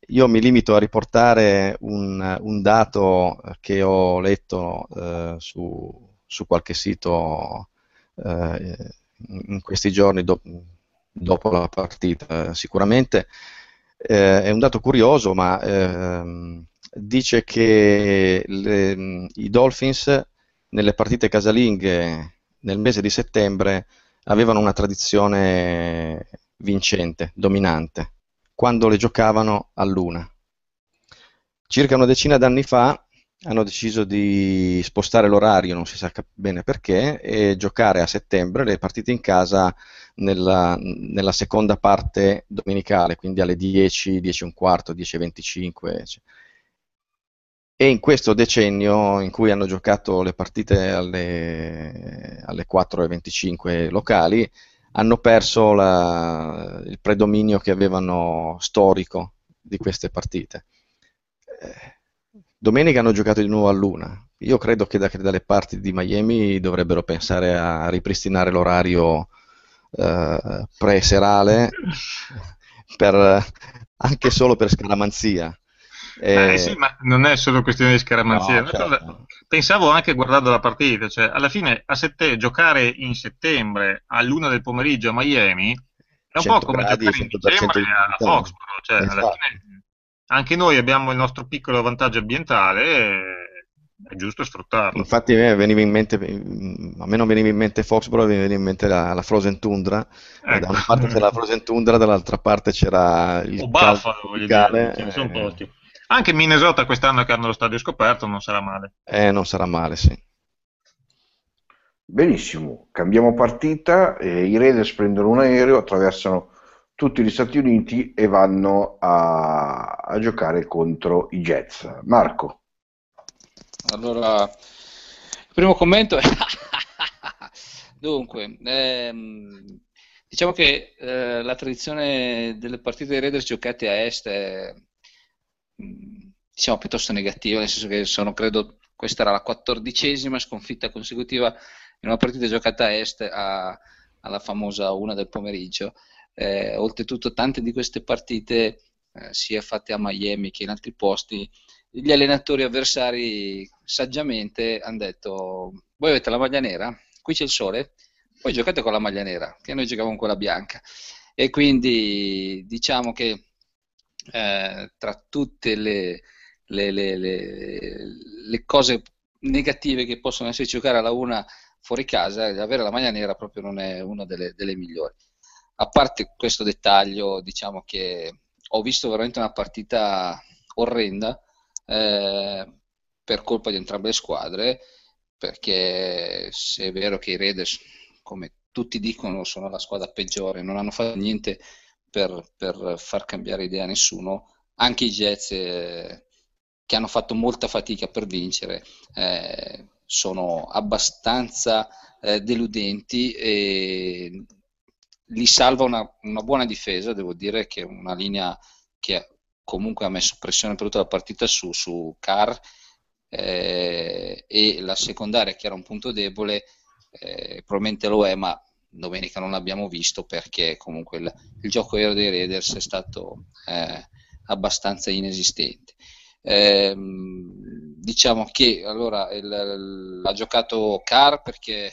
Io mi limito a riportare un dato che ho letto su qualche sito in questi giorni dopo la partita. Sicuramente è un dato curioso, ma dice che i Dolphins nelle partite casalinghe nel mese di settembre avevano una tradizione vincente, dominante, quando le giocavano all'una. Circa una decina d'anni fa hanno deciso di spostare l'orario, non si sa bene perché, e giocare a settembre le partite in casa nella seconda parte domenicale, quindi alle 10, 10:15, 10:25. E in questo decennio in cui hanno giocato le partite alle 4:25 locali, hanno perso il predominio che avevano storico di queste partite. Domenica hanno giocato di nuovo all'una. Io credo che dalle parti di Miami dovrebbero pensare a ripristinare l'orario preserale, anche solo per scaramanzia. Sì, ma non è solo questione di scaramanzia, no, certo. Pensavo anche guardando la partita, cioè alla fine giocare in settembre all'1 del pomeriggio a Miami è un po' come giocare in dicembre a Foxborough, cioè, alla fine anche noi abbiamo il nostro piccolo vantaggio ambientale e è giusto sfruttarlo. Infatti a me non veniva in mente Foxborough, mi veniva in mente la Frozen Tundra, ecco. Da una parte c'era la Frozen Tundra, dall'altra parte c'era il Buffalo, voglio dire, ce ne sono posti. Anche Minnesota quest'anno, che hanno lo stadio scoperto, non sarà male. Non sarà male, sì. Benissimo, cambiamo partita. I Raiders prendono un aereo, attraversano tutti gli Stati Uniti e vanno a giocare contro i Jets. Marco. Allora, il primo commento è... Dunque, diciamo che la tradizione delle partite dei Raiders giocate a Est è... diciamo piuttosto negativa, nel senso che credo questa era la 14ª sconfitta consecutiva in una partita giocata a Est alla famosa 1 del pomeriggio. Oltretutto tante di queste partite sia fatte a Miami che in altri posti gli allenatori avversari saggiamente hanno detto: voi avete la maglia nera, qui c'è il sole, poi giocate con la maglia nera, che noi giocavamo con la bianca. E quindi diciamo che tra tutte le cose negative che possono esserci, giocare alla una fuori casa, avere la maglia nera proprio non è una delle migliori. A parte questo dettaglio, diciamo che ho visto veramente una partita orrenda per colpa di entrambe le squadre, perché se è vero che i Raiders, come tutti dicono, sono la squadra peggiore, non hanno fatto niente per far cambiare idea a nessuno, anche i Jets che hanno fatto molta fatica per vincere sono abbastanza deludenti, e li salva una buona difesa, devo dire che è una linea che comunque ha messo pressione per tutta la partita su Carr, e la secondaria, che era un punto debole, probabilmente lo è, ma domenica non l'abbiamo visto perché comunque il gioco aereo dei Raiders è stato abbastanza inesistente. Diciamo che allora ha giocato Carr perché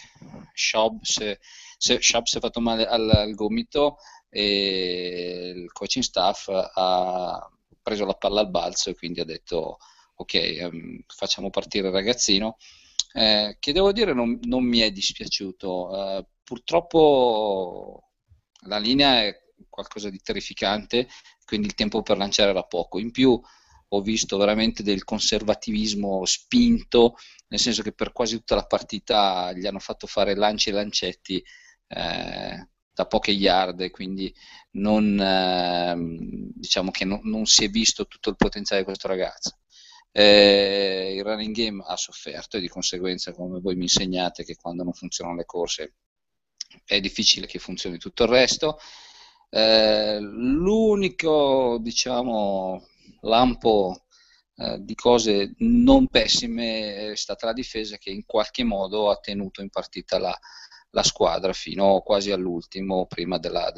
Schaub si è fatto male al gomito e il coaching staff ha preso la palla al balzo e quindi ha detto: ok, facciamo partire il ragazzino, che devo dire non mi è dispiaciuto. Purtroppo la linea è qualcosa di terrificante, quindi il tempo per lanciare era poco. In più ho visto veramente del conservativismo spinto, nel senso che per quasi tutta la partita gli hanno fatto fare lanci e lancetti da poche yard, quindi diciamo che non si è visto tutto il potenziale di questo ragazzo. Il running game ha sofferto e di conseguenza, come voi mi insegnate che quando non funzionano le corse è difficile che funzioni tutto il resto. L'unico, diciamo, lampo di cose non pessime è stata la difesa, che in qualche modo ha tenuto in partita la squadra fino quasi all'ultimo, prima della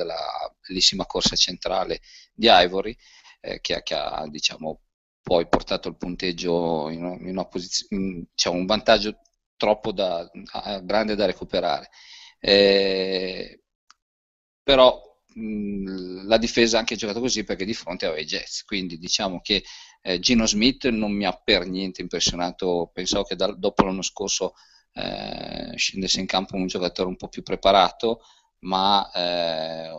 bellissima corsa centrale di Ivory, che ha, diciamo, poi portato il punteggio in una posizione, diciamo, un vantaggio troppo grande da recuperare. Però la difesa ha anche giocato così perché di fronte aveva i Jets, quindi diciamo che Gino Smith non mi ha per niente impressionato. Pensavo che dopo l'anno scorso scendesse in campo un giocatore un po' più preparato, ma ha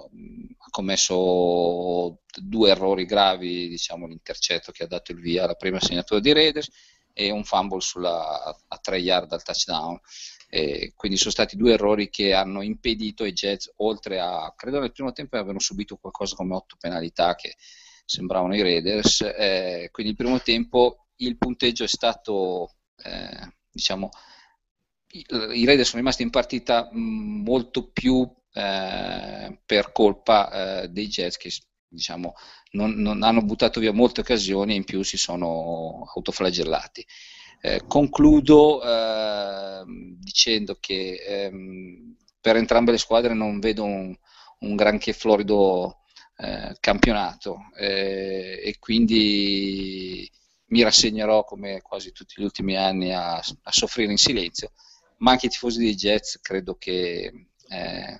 commesso due errori gravi, diciamo l'intercetto che ha dato il via alla prima segnatura di Raiders e un fumble a 3 yard al touchdown, quindi sono stati due errori che hanno impedito ai Jets, oltre a, credo nel primo tempo avevano subito qualcosa come 8 penalità che sembravano i Raiders, quindi il primo tempo il punteggio è stato, diciamo, i Raiders sono rimasti in partita molto più per colpa dei Jets, che diciamo non hanno buttato via molte occasioni e in più si sono autoflagellati. Concludo dicendo che per entrambe le squadre non vedo un granché florido campionato, e quindi mi rassegnerò, come quasi tutti gli ultimi anni, a soffrire in silenzio, ma anche i tifosi dei Jets credo che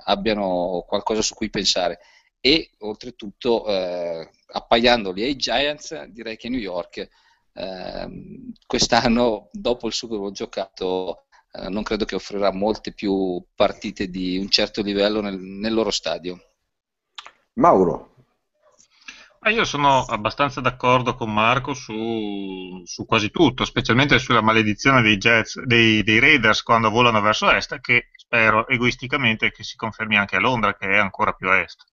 abbiano qualcosa su cui pensare, e oltretutto appaiandoli ai Giants, direi che New York quest'anno, dopo il Super Bowl giocato, non credo che offrirà molte più partite di un certo livello nel loro stadio. Mauro? Io sono abbastanza d'accordo con Marco su quasi tutto, specialmente sulla maledizione dei Jets, dei Raiders quando volano verso est, che spero egoisticamente che si confermi anche a Londra, che è ancora più a est.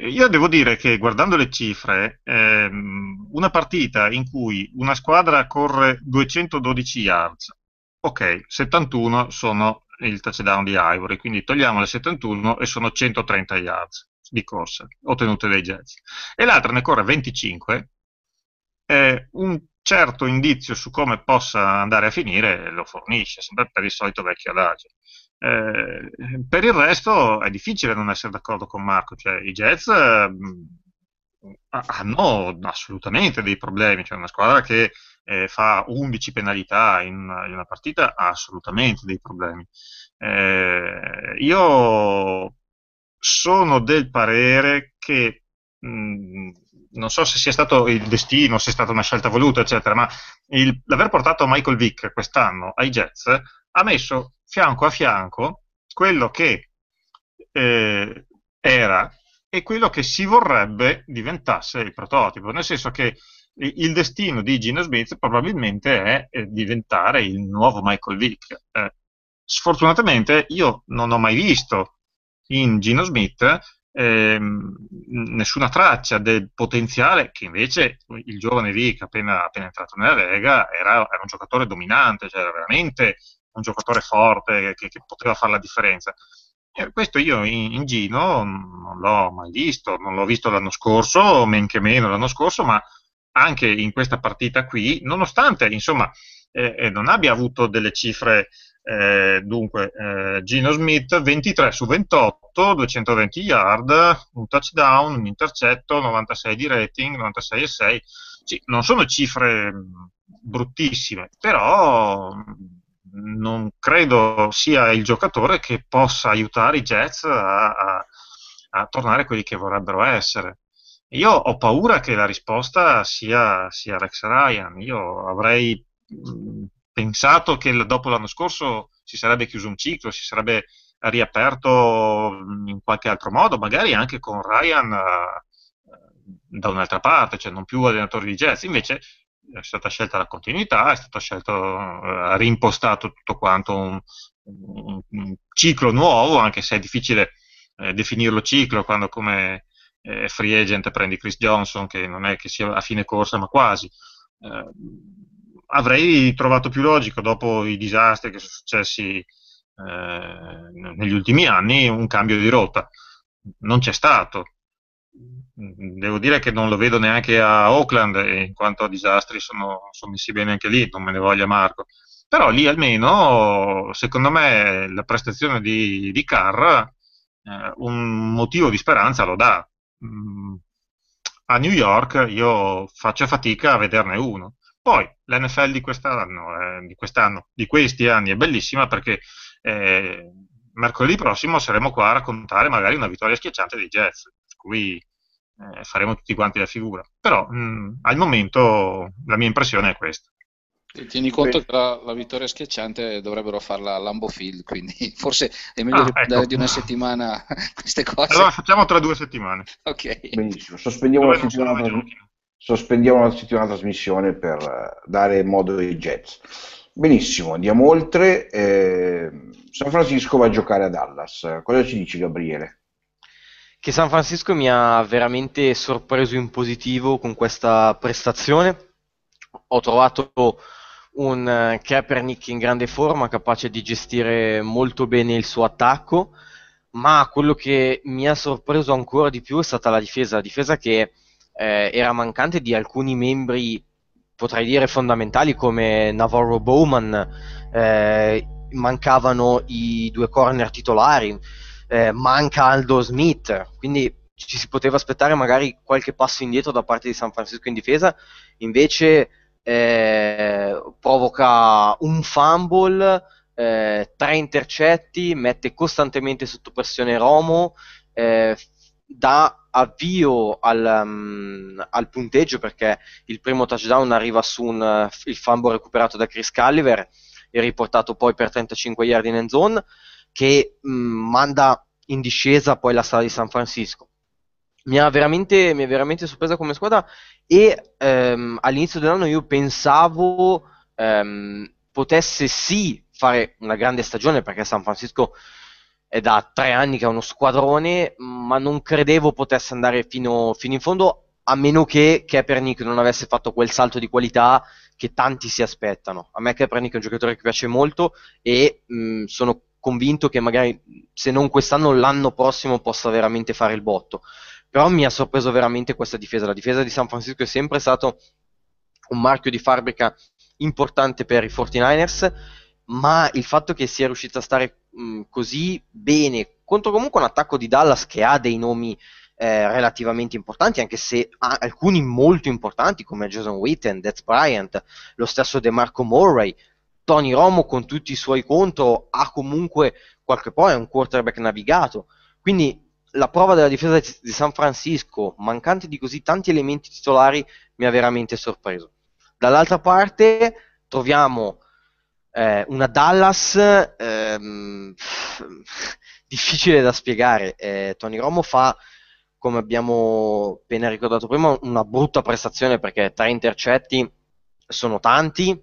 Io devo dire che, guardando le cifre, una partita in cui una squadra corre 212 yards, ok, 71 sono il touchdown di Ivory, quindi togliamo le 71 e sono 130 yards di corsa ottenute dai Jets, e l'altra ne corre 25, un certo indizio su come possa andare a finire lo fornisce, sempre per il solito vecchio adagio. Per il resto è difficile non essere d'accordo con Marco, cioè i Jets hanno assolutamente dei problemi, cioè una squadra che fa 11 penalità in una partita ha assolutamente dei problemi. Io sono del parere che non so se sia stato il destino, se è stata una scelta voluta, eccetera, ma l'aver portato Michael Vick quest'anno ai Jets ha messo fianco a fianco quello che era e quello che si vorrebbe diventasse il prototipo, nel senso che il destino di Gino Smith probabilmente è diventare il nuovo Michael Vick. Sfortunatamente io non ho mai visto in Gino Smith nessuna traccia del potenziale che invece il giovane Vick, appena entrato nella Lega, era un giocatore dominante, cioè era veramente un giocatore forte che poteva fare la differenza. Questo io in Gino non l'ho mai visto, non l'ho visto l'anno scorso, men che meno l'anno scorso, ma anche in questa partita qui, nonostante insomma non abbia avuto delle cifre. Gino Smith 23 su 28, 220 yard, un touchdown, un intercetto, 96 di rating, 96,6. Sì, non sono cifre bruttissime, però non credo sia il giocatore che possa aiutare i Jets a tornare quelli che vorrebbero essere. Io ho paura che la risposta sia Rex Ryan. Io avrei pensato che dopo l'anno scorso si sarebbe chiuso un ciclo, si sarebbe riaperto in qualche altro modo, magari anche con Ryan da un'altra parte, cioè non più allenatore di Jets. Invece è stata scelta la continuità, è stato scelto, reimpostato tutto quanto, un ciclo nuovo, anche se è difficile definirlo ciclo quando come free agent prendi Chris Johnson, che non è che sia a fine corsa ma quasi. Avrei trovato più logico, dopo i disastri che sono successi negli ultimi anni, un cambio di rotta. Non c'è stato. Devo dire che non lo vedo neanche a Oakland, e in quanto a disastri sono messi bene anche lì, non me ne voglia Marco. Però lì almeno, secondo me, la prestazione di Carr un motivo di speranza lo dà. A New York io faccio fatica a vederne uno. Poi l'NFL di questi anni è bellissima, perché mercoledì prossimo saremo qua a raccontare magari una vittoria schiacciante dei Jets, per cui faremo tutti quanti la figura. Però al momento la mia impressione è questa. Tieni conto che la vittoria schiacciante dovrebbero farla a Lambeau Field, quindi forse è meglio ecco. Di una settimana queste cose. Allora facciamo tra 2 settimane. Ok. Benissimo, sospendiamo la settimana. Sospendiamo la settimana trasmissione per dare modo ai Jets. Benissimo, andiamo oltre. San Francisco va a giocare a Dallas. Cosa ci dici, Gabriele? Che San Francisco mi ha veramente sorpreso in positivo con questa prestazione. Ho trovato un Kaepernick in grande forma, capace di gestire molto bene il suo attacco, ma quello che mi ha sorpreso ancora di più è stata la difesa. La difesa che era mancante di alcuni membri, potrei dire fondamentali, come Navarro Bowman, mancavano i 2 corner titolari, manca Aldo Smith, quindi ci si poteva aspettare magari qualche passo indietro da parte di San Francisco in difesa. Invece provoca un fumble, 3 intercetti, mette costantemente sotto pressione Romo, dà avvio al punteggio, perché il primo touchdown arriva su il fumble recuperato da Chris Culliver e riportato poi per 35 yard in end zone, che manda in discesa poi la sala di San Francisco. Mi ha veramente sorpresa come squadra, e all'inizio dell'anno io pensavo potesse sì fare una grande stagione, perché San Francisco è da 3 anni che è uno squadrone, ma non credevo potesse andare fino in fondo, a meno che Kaepernick non avesse fatto quel salto di qualità che tanti si aspettano. A me Kaepernick è un giocatore che piace molto, e sono convinto che magari, se non quest'anno, l'anno prossimo possa veramente fare il botto. Però mi ha sorpreso veramente questa difesa. La difesa di San Francisco è sempre stato un marchio di fabbrica importante per i 49ers, ma il fatto che sia riuscita a stare così bene contro comunque un attacco di Dallas che ha dei nomi relativamente importanti, anche se alcuni molto importanti come Jason Witten, Dez Bryant, lo stesso DeMarco Murray. Tony Romo, con tutti i suoi contro, ha comunque qualche, poi è un quarterback navigato, quindi la prova della difesa di San Francisco, mancante di così tanti elementi titolari, mi ha veramente sorpreso. Dall'altra parte troviamo una Dallas difficile da spiegare. Tony Romo fa, come abbiamo appena ricordato prima, una brutta prestazione, perché 3 intercetti sono tanti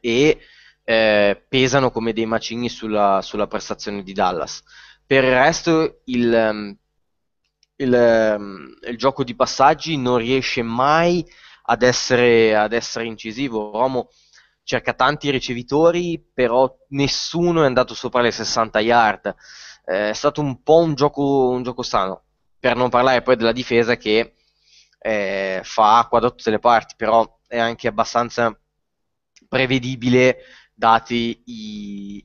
e pesano come dei macigni sulla prestazione di Dallas. Per il resto il gioco di passaggi non riesce mai ad essere incisivo. Romo cerca tanti ricevitori, però nessuno è andato sopra le 60 yard. È stato un po' un gioco strano, per non parlare poi della difesa che fa acqua da tutte le parti, però è anche abbastanza prevedibile dati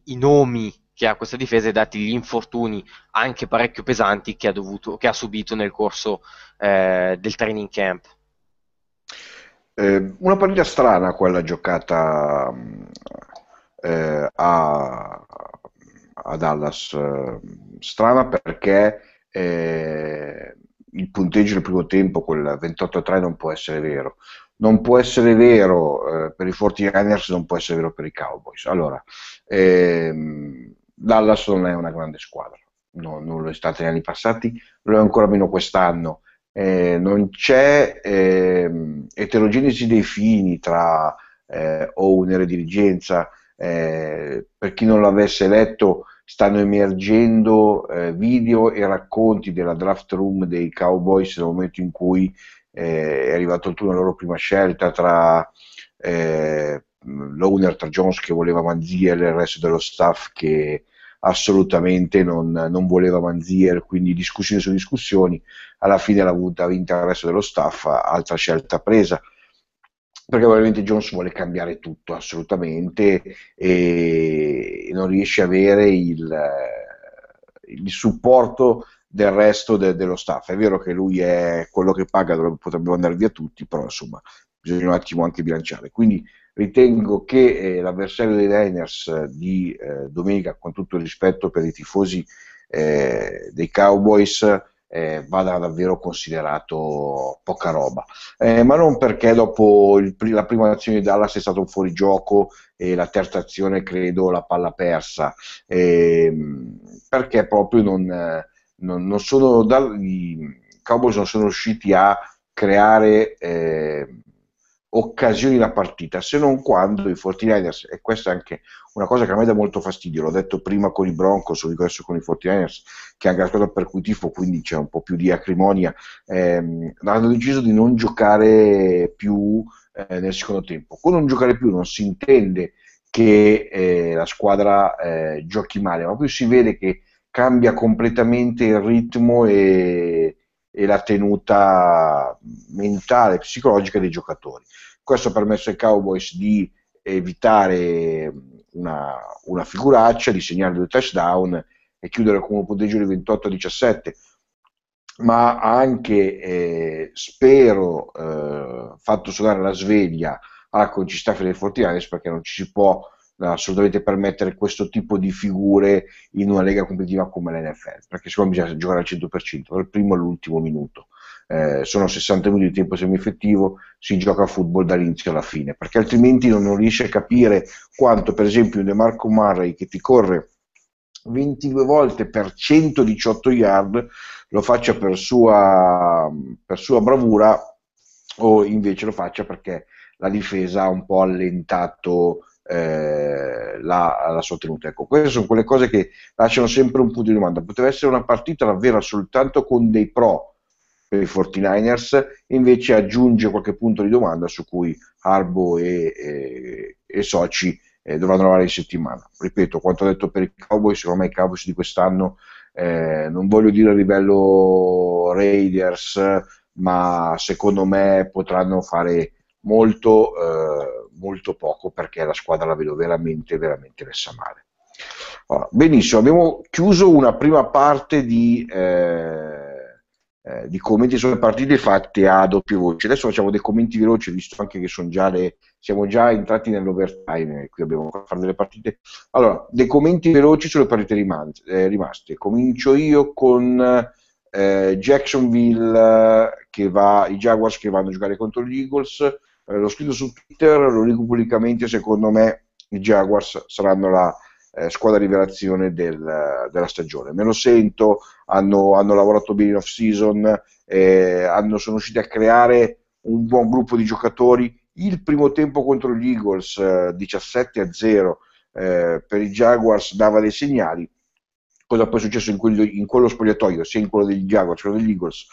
i nomi che ha questa difesa e dati gli infortuni anche parecchio pesanti che ha subito nel corso del training camp. Una partita strana quella giocata a Dallas, strana perché il punteggio del primo tempo, quel 28-3, non può essere vero. Non può essere vero per i 49ers, non può essere vero per i Cowboys. Allora, Dallas non è una grande squadra, non lo è stata negli anni passati, lo è ancora meno quest'anno. Non c'è eterogenesi dei fini tra owner e dirigenza. Per chi non l'avesse letto, stanno emergendo video e racconti della draft room dei Cowboys nel momento in cui è arrivato il turno alla loro prima scelta, tra l'owner, tra Jones che voleva Manziel e il resto dello staff che assolutamente non voleva Manziel, quindi discussioni su discussioni. Alla fine l'ha vinta il resto dello staff, altra scelta presa, perché ovviamente Jones vuole cambiare tutto assolutamente e non riesce a avere il supporto del resto dello staff. È vero che lui è quello che paga, potrebbero andare via tutti, però insomma bisogna un attimo anche bilanciare. Quindi ritengo che l'avversario dei Niners di domenica, con tutto il rispetto per i tifosi dei Cowboys, vada davvero considerato poca roba, ma non perché dopo la prima azione di Dallas è stato un fuorigioco e la terza azione credo la palla persa, perché proprio non sono, i Cowboys non sono riusciti a creare occasioni da partita, se non quando i 49ers, e questa è anche una cosa che a me dà molto fastidio, l'ho detto prima con i Broncos, lo dico adesso con i 49ers, che è anche la squadra per cui tifo, quindi c'è un po' più di acrimonia, hanno deciso di non giocare più nel secondo tempo. Con non giocare più non si intende che la squadra giochi male, ma più si vede che cambia completamente il ritmo e la tenuta mentale e psicologica dei giocatori. Questo ha permesso ai Cowboys di evitare una figuraccia, di segnare 2 touchdown e chiudere con un punteggio di 28-17, ma ha anche, spero, fatto suonare la sveglia alla coaching staff dei 49ers, perché non ci si può assolutamente permettere questo tipo di figure in una lega competitiva come l'NFL, perché secondo me bisogna giocare al 100%, dal primo all'ultimo minuto. Sono 60 minuti di tempo semieffettivo, si gioca a football dall'inizio alla fine, perché altrimenti non riesci a capire quanto, per esempio, un DeMarco Murray che ti corre 22 volte per 118 yard lo faccia per sua bravura, o invece lo faccia perché la difesa ha un po' allentato la sua tenuta. Ecco, queste sono quelle cose che lasciano sempre un punto di domanda. Poteva essere una partita davvero soltanto con dei pro per i 49ers, invece aggiunge qualche punto di domanda su cui Harbo e soci dovranno lavorare in settimana. Ripeto, quanto ho detto per i Cowboys, secondo me i Cowboys di quest'anno, non voglio dire a livello Raiders, ma secondo me potranno fare molto poco, perché la squadra la vedo veramente veramente messa male. Allora, benissimo, abbiamo chiuso una prima parte di commenti sulle partite fatte a doppie voci. Adesso facciamo dei commenti veloci, visto anche che sono già le, siamo già entrati nell'overtime, qui abbiamo a fare delle partite. Allora, dei commenti veloci sulle partite rimaste. Comincio io con Jacksonville, che va, i Jaguars che vanno a giocare contro gli Eagles. L'ho scritto su Twitter, lo dico pubblicamente, secondo me i Jaguars saranno la squadra rivelazione della stagione. Me lo sento, hanno lavorato bene in off season, sono riusciti a creare un buon gruppo di giocatori. Il primo tempo contro gli Eagles 17-0 per i Jaguars dava dei segnali. Cosa poi è successo in quello spogliatoio, sia in quello degli Jaguars che quello degli Eagles,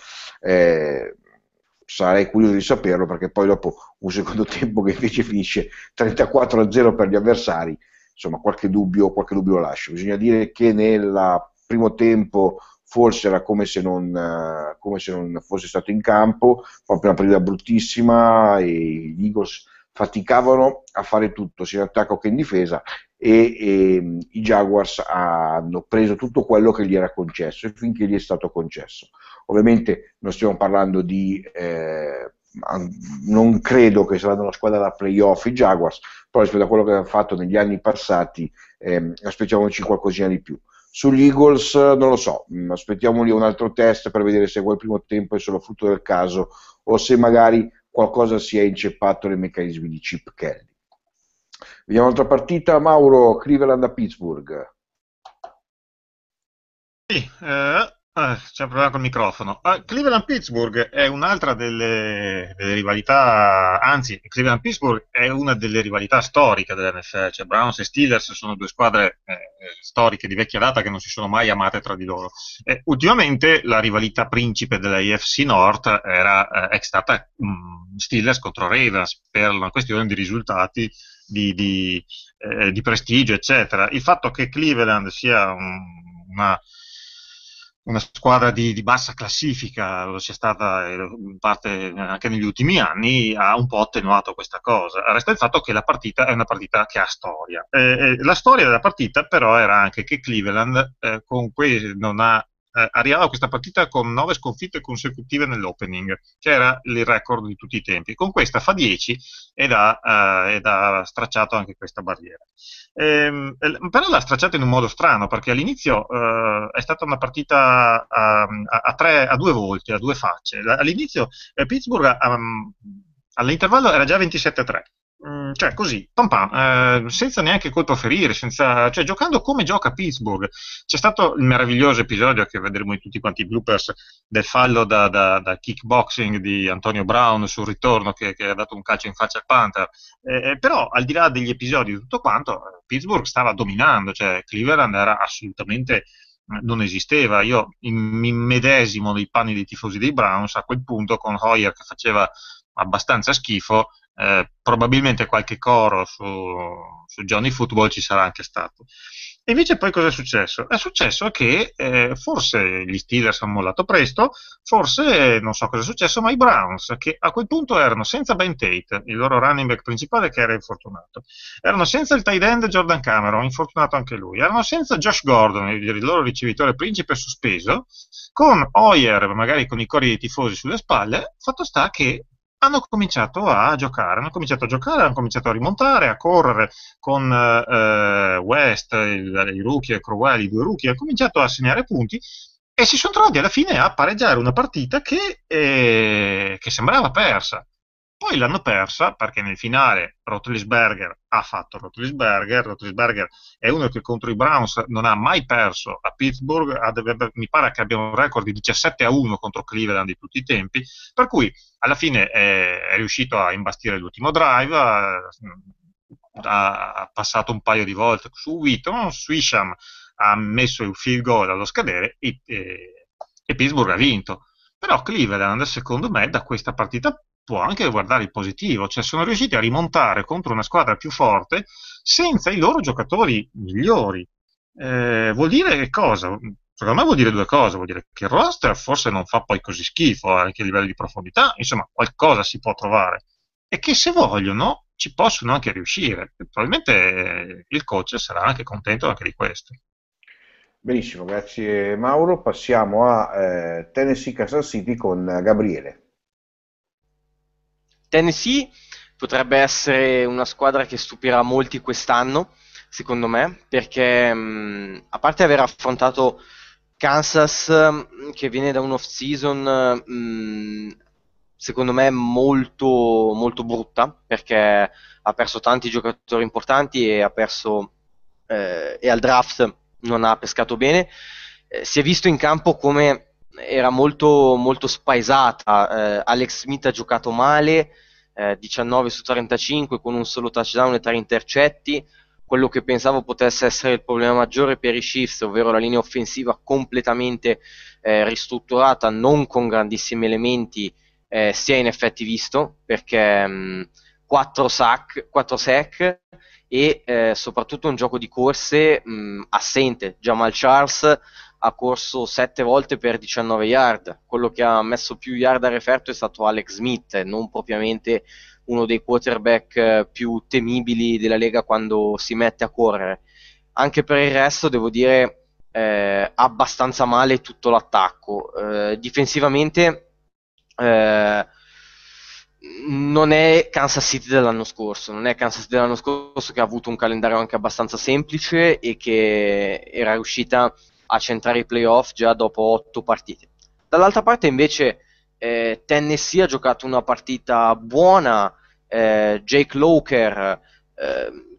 sarei curioso di saperlo, perché poi dopo un secondo tempo che invece finisce 34-0 per gli avversari, insomma qualche dubbio lo lascio. Bisogna dire che nel primo tempo forse era come se non fosse stato in campo, proprio una partita bruttissima, e gli Eagles faticavano a fare tutto, sia in attacco che in difesa, e i Jaguars hanno preso tutto quello che gli era concesso e finché gli è stato concesso. Ovviamente non stiamo parlando di... non credo che saranno una squadra da playoff i Jaguars, però rispetto a quello che hanno fatto negli anni passati aspettiamoci qualcosina di più. Sugli Eagles non lo so, aspettiamoli un altro test per vedere se quel primo tempo è solo frutto del caso o se magari qualcosa si è inceppato nei meccanismi di Chip Kelly. Vediamo un'altra partita, Mauro, Cleveland a Pittsburgh. Sì, c'è un problema col microfono. Cleveland-Pittsburgh è un'altra delle rivalità, anzi Cleveland-Pittsburgh è una delle rivalità storiche dell'NFL, cioè Browns e Steelers sono due squadre storiche di vecchia data che non si sono mai amate tra di loro. Ultimamente la rivalità principe della AFC North è stata Steelers contro Ravens per una questione di risultati, di prestigio eccetera. Il fatto che Cleveland sia una squadra di bassa classifica, lo sia stata in parte anche negli ultimi anni, ha un po' attenuato questa cosa. Resta il fatto che la partita è una partita che ha storia. La storia della partita però era anche che Cleveland arrivava a questa partita con 9 sconfitte consecutive nell'opening, che era il record di tutti i tempi. Con questa fa 10 ed ha stracciato anche questa barriera. Però l'ha stracciata in un modo strano, perché all'inizio è stata una partita a due volti, a due facce. All'inizio Pittsburgh all'intervallo era già 27-3. Cioè così, pam pam, senza neanche colpo a ferire, cioè giocando come gioca Pittsburgh. C'è stato il meraviglioso episodio che vedremo in tutti quanti i bloopers del fallo da kickboxing di Antonio Brown sul ritorno che ha dato un calcio in faccia al Panther, però al di là degli episodi di tutto quanto Pittsburgh stava dominando, cioè Cleveland era assolutamente... non esisteva. Io mi medesimo nei panni dei tifosi dei Browns a quel punto, con Hoyer che faceva abbastanza schifo. Probabilmente qualche coro su Johnny Football ci sarà anche stato. E invece poi cosa è successo? È successo che forse gli Steelers hanno mollato presto, forse non so cosa è successo, ma i Browns, che a quel punto erano senza Ben Tate, il loro running back principale che era infortunato, erano senza il tight end Jordan Cameron, infortunato anche lui, erano senza Josh Gordon, il loro ricevitore principe sospeso, con Hoyer magari con i cori dei tifosi sulle spalle. Fatto sta che hanno cominciato a giocare, hanno cominciato a rimontare, a correre con West, i rookie e Crowell, i due rookie, hanno cominciato a segnare punti e si sono trovati alla fine a pareggiare una partita che sembrava persa. Poi l'hanno persa perché nel finale Roethlisberger ha fatto Roethlisberger. Roethlisberger è uno che contro i Browns non ha mai perso a Pittsburgh, mi pare che abbia un record di 17-1 contro Cleveland di tutti i tempi, per cui alla fine è riuscito a imbastire l'ultimo drive, ha passato un paio di volte su Wheaton, su Isham ha messo il field goal allo scadere e Pittsburgh ha vinto. Però Cleveland, secondo me, da questa partita può anche guardare il positivo, cioè sono riusciti a rimontare contro una squadra più forte senza i loro giocatori migliori. Vuol dire che cosa? Secondo me vuol dire due cose, vuol dire che il roster forse non fa poi così schifo anche a livello di profondità, insomma qualcosa si può trovare, e che se vogliono ci possono anche riuscire. Probabilmente il coach sarà anche contento anche di questo. Benissimo, grazie Mauro. Passiamo a Tennessee Kansas City con Gabriele. Tennessee potrebbe essere una squadra che stupirà molti quest'anno, secondo me, perché a parte aver affrontato Kansas, che viene da un off-season secondo me molto, molto brutta, perché ha perso tanti giocatori importanti e ha perso e al draft non ha pescato bene, si è visto in campo come era molto, molto spaesata. Alex Smith ha giocato male, 19 su 35 con un solo touchdown e 3 intercetti. Quello che pensavo potesse essere il problema maggiore per i Chiefs, ovvero la linea offensiva completamente ristrutturata, non con grandissimi elementi, si è in effetti visto, perché 4 sack e soprattutto un gioco di corse assente. Jamal Charles ha corso 7 volte per 19 yard, quello che ha messo più yard a referto è stato Alex Smith, non propriamente uno dei quarterback più temibili della Lega quando si mette a correre. Anche per il resto devo dire abbastanza male tutto l'attacco, difensivamente non è Kansas City dell'anno scorso, che ha avuto un calendario anche abbastanza semplice e che era riuscita a centrare i playoff già dopo 8 partite. Dall'altra parte invece Tennessee ha giocato una partita buona, Jake Locker,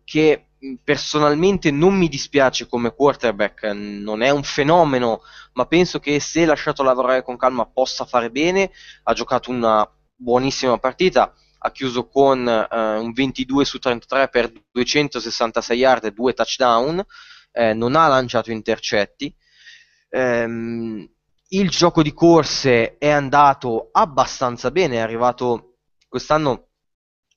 che personalmente non mi dispiace come quarterback, non è un fenomeno, ma penso che se lasciato lavorare con calma possa fare bene. Ha giocato una buonissima partita, ha chiuso con un 22 su 33 per 266 yard e 2 touchdown, non ha lanciato intercetti. Il gioco di corse è andato abbastanza bene, è arrivato quest'anno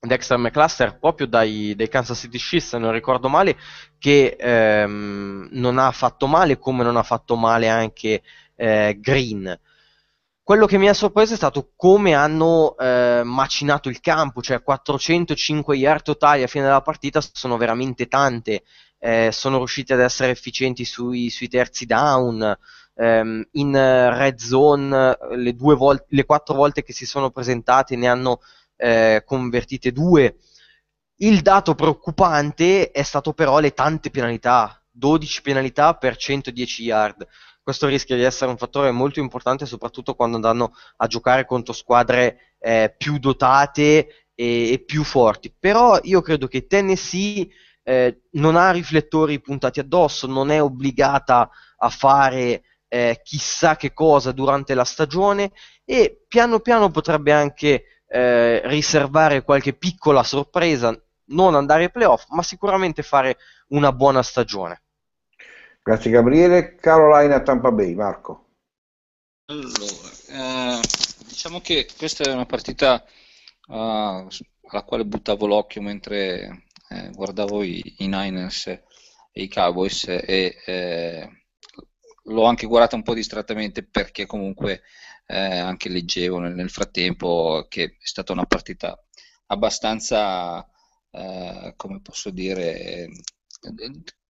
Dexter McCluster proprio dai Kansas City Chiefs, se non ricordo male, che non ha fatto male, come non ha fatto male anche Green. Quello che mi ha sorpreso è stato come hanno macinato il campo, cioè 405 yard totali a fine della partita sono veramente tante, sono riusciti ad essere efficienti sui terzi down, in red zone le 4 volte che si sono presentate ne hanno convertite 2. Il dato preoccupante è stato però le tante penalità, 12 penalità per 110 yard. Questo rischia di essere un fattore molto importante, soprattutto quando andranno a giocare contro squadre più dotate e più forti. Però io credo che Tennessee non ha riflettori puntati addosso, non è obbligata a fare chissà che cosa durante la stagione, e piano piano potrebbe anche riservare qualche piccola sorpresa, non andare ai playoff, ma sicuramente fare una buona stagione. Grazie Gabriele. Carolina Tampa Bay, Marco. Allora, diciamo che questa è una partita alla quale buttavo l'occhio mentre guardavo i Niners e i Cowboys, e l'ho anche guardata un po' distrattamente perché comunque anche leggevo nel frattempo che è stata una partita abbastanza, come posso dire,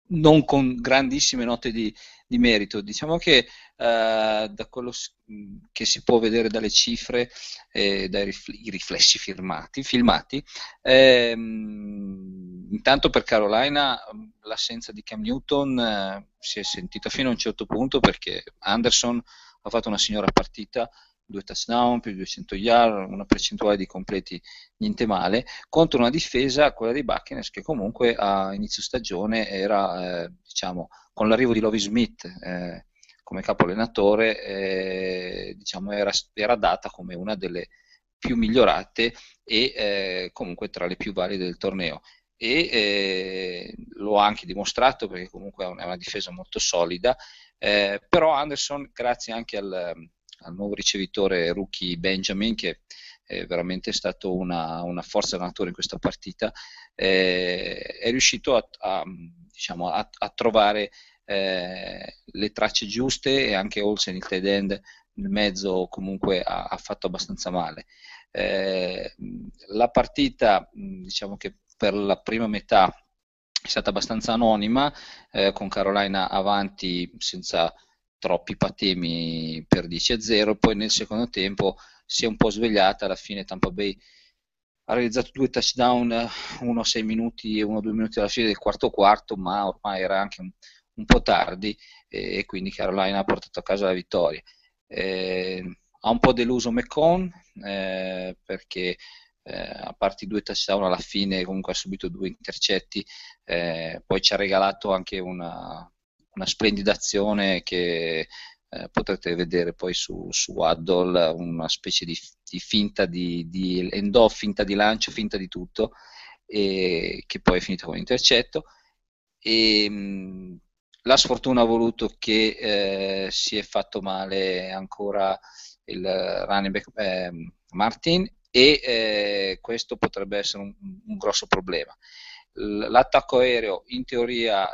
non con grandissime note di merito. Diciamo che da quello che si può vedere dalle cifre e dai riflessi filmati, intanto per Carolina l'assenza di Cam Newton si è sentita fino a un certo punto, perché Anderson ha fatto una signora partita, 2 touchdown, più 200 yard, una percentuale di completi niente male, contro una difesa, quella dei Buccaneers, che comunque a inizio stagione era, diciamo, con l'arrivo di Lovie Smith come capo allenatore, diciamo, era data come una delle più migliorate e comunque tra le più valide del torneo, e lo ha anche dimostrato, perché comunque è una difesa molto solida. Però Anderson, grazie anche al nuovo ricevitore rookie Benjamin, che è veramente stato una forza natura in questa partita, è riuscito diciamo, a trovare le tracce giuste, e anche Olsen, il tight end, nel mezzo comunque ha fatto abbastanza male. La partita, diciamo che per la prima metà è stata abbastanza anonima, con Carolina avanti senza troppi patemi per 10-0, poi nel secondo tempo si è un po' svegliata, alla fine Tampa Bay ha realizzato 2 touchdown, uno a 6 minuti e uno a 2 minuti alla fine del quarto quarto, ma ormai era anche un po' tardi e quindi Carolina ha portato a casa la vittoria. Ha un po' deluso McCone perché a parte i 2 touchdown alla fine comunque ha subito 2 intercetti, poi ci ha regalato anche una splendida azione che potrete vedere poi su Huddle, una specie di finta di end-off, finta di lancio, finta di tutto, e che poi è finita con intercetto. E la sfortuna ha voluto che si è fatto male ancora il running back Martin, e questo potrebbe essere un grosso problema. L'attacco aereo in teoria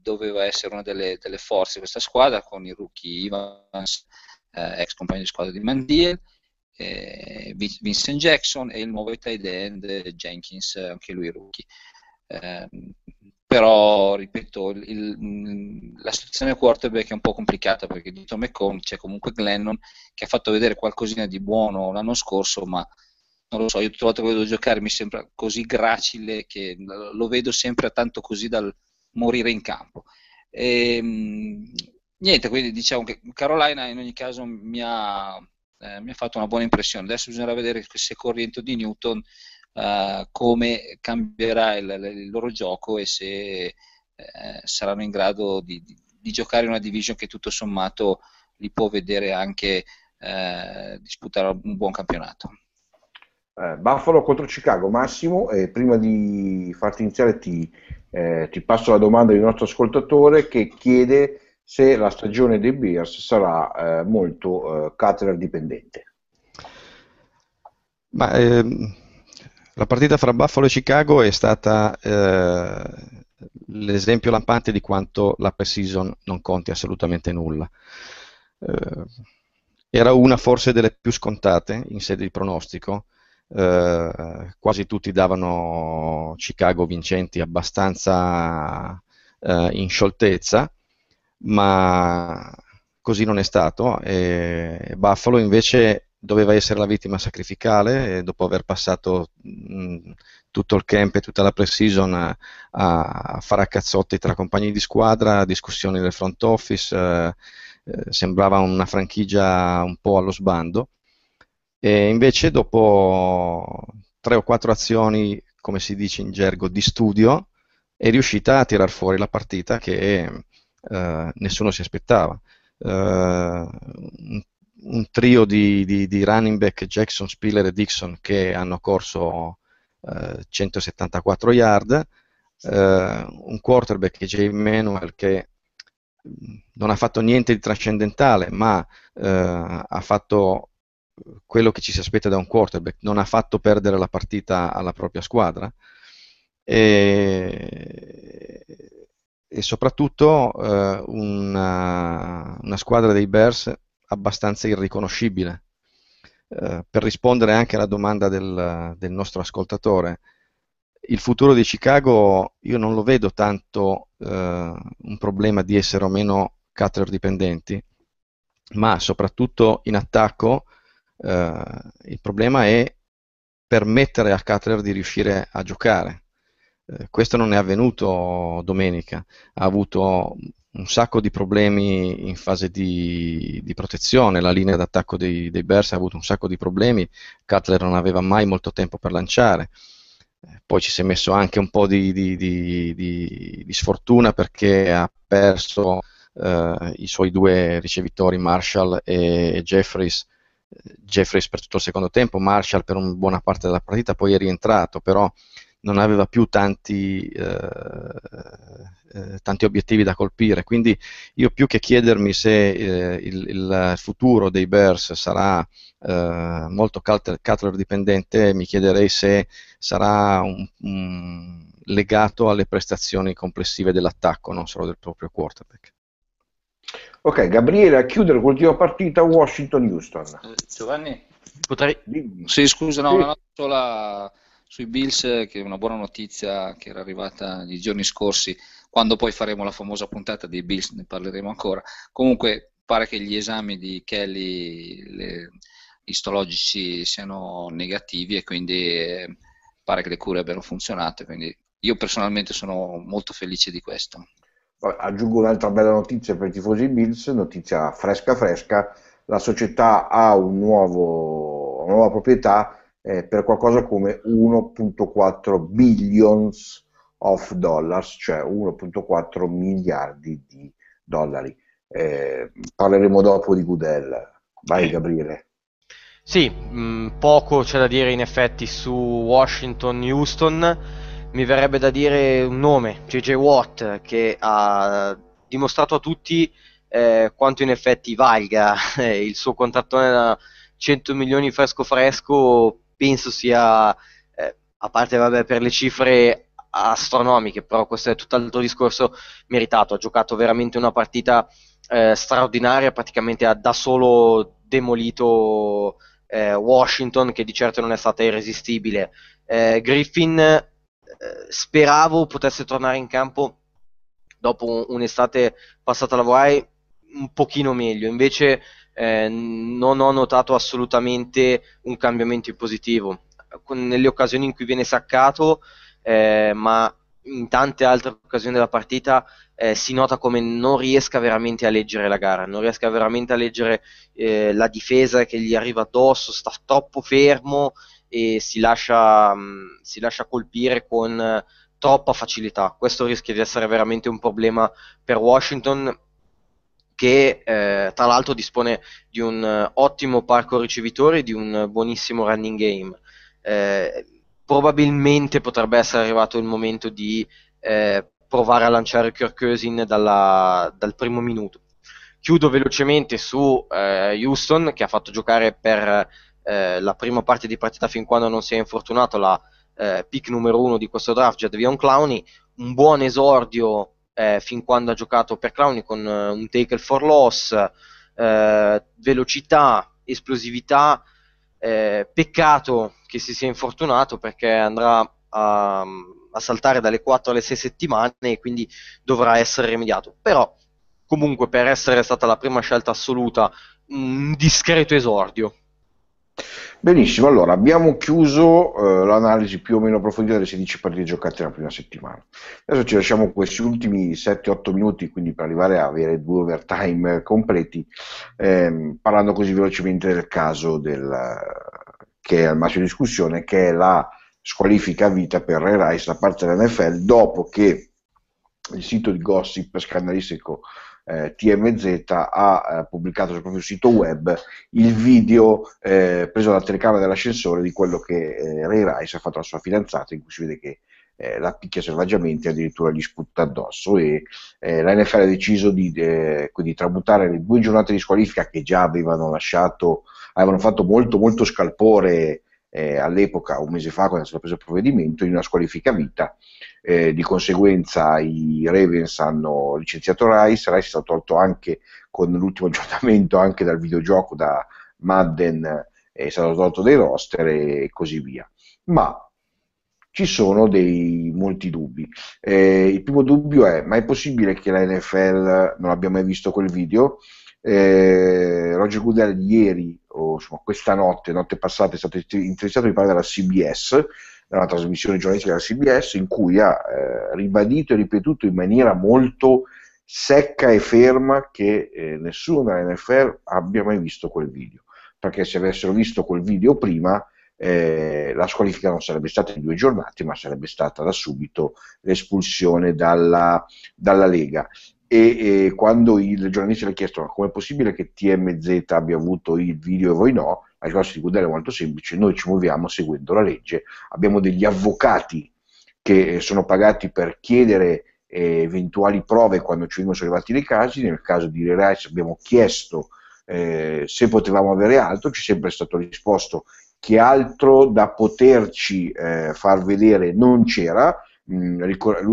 doveva essere una delle forze di questa squadra, con il rookie Evans, ex compagno di squadra di Mandiel, Vincent Jackson e il nuovo tight end Jenkins, anche lui rookie. Però, ripeto, la situazione quarterback è un po' complicata, perché dietro McCone c'è comunque Glennon, che ha fatto vedere qualcosina di buono l'anno scorso, ma non lo so, io tutte le volte che vedo giocare mi sembra così gracile che lo vedo sempre tanto così dal morire in campo. Niente, quindi diciamo che Carolina in ogni caso mi ha fatto una buona impressione. Adesso bisognerà vedere se con il rientro di Newton come cambierà il loro gioco e se saranno in grado di giocare una division che tutto sommato li può vedere anche disputare un buon campionato. Buffalo contro Chicago, Massimo, e prima di farti iniziare ti passo la domanda di un nostro ascoltatore che chiede se la stagione dei Bears sarà molto Cutler dipendente. Ma la partita fra Buffalo e Chicago è stata l'esempio lampante di quanto la pre-season non conti assolutamente nulla. Era una forse delle più scontate in sede di pronostico. Quasi tutti davano Chicago vincenti abbastanza in scioltezza, ma così non è stato, e Buffalo invece doveva essere la vittima sacrificale, e dopo aver passato tutto il camp e tutta la pre-season a fare a cazzotti tra compagni di squadra, discussioni del front office, sembrava una franchigia un po' allo sbando. E invece dopo 3 o 4 azioni, come si dice in gergo, di studio, è riuscita a tirar fuori la partita che nessuno si aspettava. Un trio di running back, Jackson, Spiller e Dixon, che hanno corso 174 yard, un quarterback, J. Manuel, che non ha fatto niente di trascendentale, ma ha fatto quello che ci si aspetta da un quarterback, non ha fatto perdere la partita alla propria squadra, e soprattutto una squadra dei Bears abbastanza irriconoscibile. Per rispondere anche alla domanda del nostro ascoltatore, il futuro di Chicago io non lo vedo tanto un problema di essere o meno Cutler dipendenti, ma soprattutto in attacco. Il problema è permettere a Cutler di riuscire a giocare. Questo non è avvenuto domenica, ha avuto un sacco di problemi in fase di protezione, la linea d'attacco dei Bears ha avuto un sacco di problemi, Cutler non aveva mai molto tempo per lanciare, poi ci si è messo anche un po' di sfortuna perché ha perso i suoi 2 ricevitori Marshall e Jeffries per tutto il secondo tempo, Marshall per una buona parte della partita, poi è rientrato, però non aveva più tanti obiettivi da colpire. Quindi io, più che chiedermi se il futuro dei Bears sarà molto Cutler dipendente, mi chiederei se sarà legato alle prestazioni complessive dell'attacco, non solo del proprio quarterback. Ok, Gabriele, a chiudere l'ultima partita Washington-Houston. Giovanni? Potrei? Sì, scusa, no, sì. Una sola sui Bills, che è una buona notizia che era arrivata nei giorni scorsi, quando poi faremo la famosa puntata dei Bills, ne parleremo ancora. Comunque pare che gli esami di Kelly istologici siano negativi e quindi pare che le cure abbiano funzionato, quindi io personalmente sono molto felice di questo. Aggiungo un'altra bella notizia per i tifosi Bills, notizia fresca fresca: la società ha una nuova proprietà per qualcosa come 1.4 billions of dollars, cioè 1.4 miliardi di dollari. Parleremo dopo di Goodell. Vai Gabriele. Sì, poco c'è da dire in effetti su Washington-Houston. Mi verrebbe da dire un nome, JJ Watt, che ha dimostrato a tutti quanto in effetti valga il suo contrattone da 100 milioni fresco fresco. Penso sia, a parte vabbè, per le cifre astronomiche, però questo è tutt'altro discorso, meritato. Ha giocato veramente una partita straordinaria, praticamente ha da solo demolito Washington, che di certo non è stata irresistibile. Griffin speravo potesse tornare in campo dopo un'estate passata a lavorare un pochino meglio, invece non ho notato assolutamente un cambiamento in positivo nelle occasioni in cui viene saccato, ma in tante altre occasioni della partita si nota come non riesca veramente a leggere la gara, non riesca veramente a leggere la difesa che gli arriva addosso, sta troppo fermo e si lascia colpire con troppa facilità. Questo rischia di essere veramente un problema per Washington, che tra l'altro dispone di un ottimo parco ricevitori, di un buonissimo running game. Probabilmente potrebbe essere arrivato il momento di provare a lanciare Kirk Cousins dal primo minuto. Chiudo velocemente su Houston, che ha fatto giocare per la prima parte di partita, fin quando non si è infortunato, la pick numero 1 di questo draft, Jadeveon Clowney. Un buon esordio fin quando ha giocato per Clowney, con un tackle for loss, velocità, esplosività. Peccato che si sia infortunato, perché andrà a saltare dalle 4 alle 6 settimane e quindi dovrà essere rimediato. Però comunque, per essere stata la prima scelta assoluta, un discreto esordio. Benissimo, allora abbiamo chiuso l'analisi più o meno approfondita delle 16 partite giocate nella prima settimana. Adesso ci lasciamo questi ultimi 7-8 minuti, quindi per arrivare a avere due overtime completi, parlando così velocemente del caso che è al massimo di discussione, che è la squalifica a vita per Ray Rice da parte dell'NFL, dopo che il sito di gossip scandalistico TMZ ha pubblicato sul proprio sito web il video preso dalla telecamera dell'ascensore di quello che Ray Rice ha fatto alla sua fidanzata, in cui si vede che la picchia selvaggiamente, addirittura gli sputta addosso, e la NFL ha deciso di tramutare le 2 giornate di squalifica che già avevano fatto molto molto scalpore all'epoca, un mese fa, quando è stato preso il provvedimento, in una squalifica vita. Di conseguenza i Ravens hanno licenziato Rice è stato tolto anche, con l'ultimo aggiornamento, anche dal videogioco, da Madden, è stato tolto dai roster e così via. Ma ci sono molti dubbi. Il primo dubbio è: ma è possibile che la NFL non abbia mai visto quel video? Roger Goodell ieri, o insomma questa notte passata, è stato interessato, mi pare, dalla CBS, da una trasmissione giornalistica della CBS, in cui ha ribadito e ripetuto in maniera molto secca e ferma che nessuno della NFL abbia mai visto quel video, perché se avessero visto quel video prima la squalifica non sarebbe stata in 2 giornate, ma sarebbe stata da subito l'espulsione dalla Lega. E quando il giornalista le ha chiesto: ma com'è possibile che TMZ abbia avuto il video e voi no? La risposta di Goodell è molto semplice: noi ci muoviamo seguendo la legge, abbiamo degli avvocati che sono pagati per chiedere eventuali prove quando ci vengono sollevati dei casi. Nel caso di Ray Rice abbiamo chiesto se potevamo avere altro, ci è sempre stato risposto che altro da poterci far vedere non c'era. Lui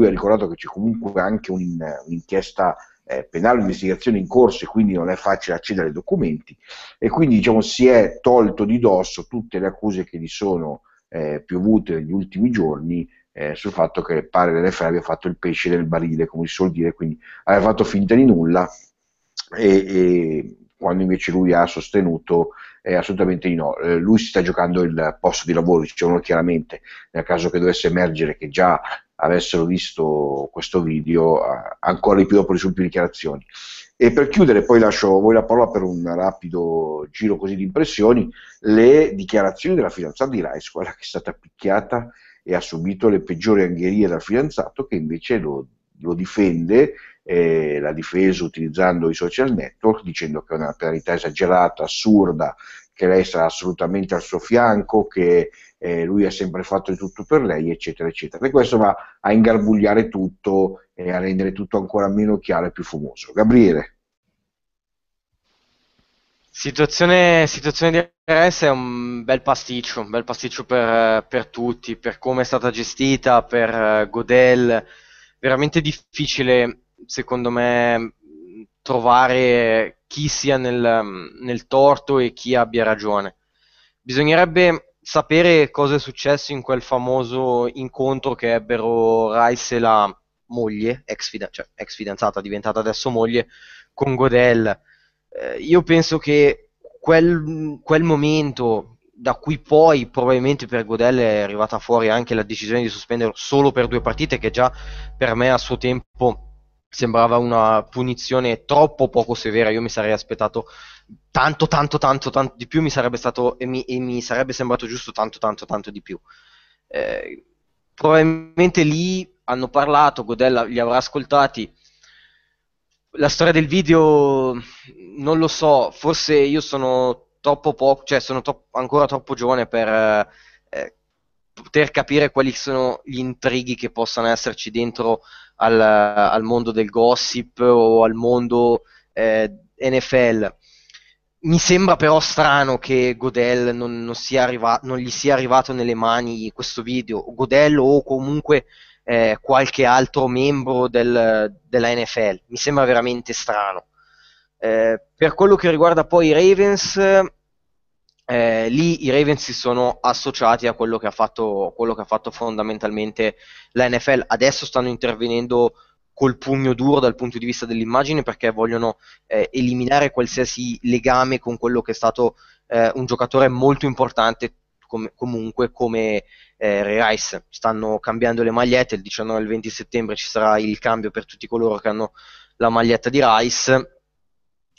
ha ricordato che c'è comunque anche un'inchiesta penale, un'investigazione in corso, e quindi non è facile accedere ai documenti, e quindi, diciamo, si è tolto di dosso tutte le accuse che gli sono piovute negli ultimi giorni, sul fatto che il padre dell'FL abbia fatto il pesce del barile, come si suol dire, quindi aveva fatto finta di nulla, e quando invece lui ha sostenuto assolutamente di no. Lui si sta giocando il posto di lavoro, dicevano chiaramente, nel caso che dovesse emergere che già avessero visto questo video, ancora di più dopo le sue dichiarazioni. E per chiudere, poi lascio a voi la parola per un rapido giro così di impressioni, le dichiarazioni della fidanzata di Rice, quella che è stata picchiata e ha subito le peggiori angherie dal fidanzato, che invece lo difende, l'ha difeso utilizzando i social network, dicendo che è una penalità esagerata, assurda, che lei sarà assolutamente al suo fianco, che lui ha sempre fatto di tutto per lei, eccetera, eccetera. E questo va a ingarbugliare tutto e a rendere tutto ancora meno chiaro e più fumoso. Gabriele. Situazione di RS è un bel pasticcio per tutti, per come è stata gestita, per Godel. Veramente difficile, secondo me, trovare chi sia nel torto e chi abbia ragione. Bisognerebbe sapere cosa è successo in quel famoso incontro che ebbero Rice e la moglie, ex fidanzata, diventata adesso moglie, con Godel. Io penso che quel momento, da cui poi probabilmente per Godel è arrivata fuori anche la decisione di sospenderlo solo per 2 partite, che già per me a suo tempo sembrava una punizione troppo poco severa. Io mi sarei aspettato tanto di più, mi sarebbe stato e mi sarebbe sembrato giusto tanto di più. Probabilmente lì hanno parlato, Godel li avrà ascoltati. La storia del video non lo so, forse io sono troppo poco, cioè sono ancora troppo giovane per poter capire quali sono gli intrighi che possano esserci dentro al mondo del gossip o al mondo NFL. Mi sembra però strano che Godel non gli sia arrivato nelle mani questo video, Godel o comunque qualche altro membro della NFL, mi sembra veramente strano. Per quello che riguarda poi i Ravens, lì i Ravens si sono associati a quello che ha fatto fondamentalmente la NFL. Adesso stanno intervenendo col pugno duro dal punto di vista dell'immagine, perché vogliono eliminare qualsiasi legame con quello che è stato un giocatore molto importante come Ray Rice. Stanno cambiando le magliette, il 19 e il 20 settembre ci sarà il cambio per tutti coloro che hanno la maglietta di Rice.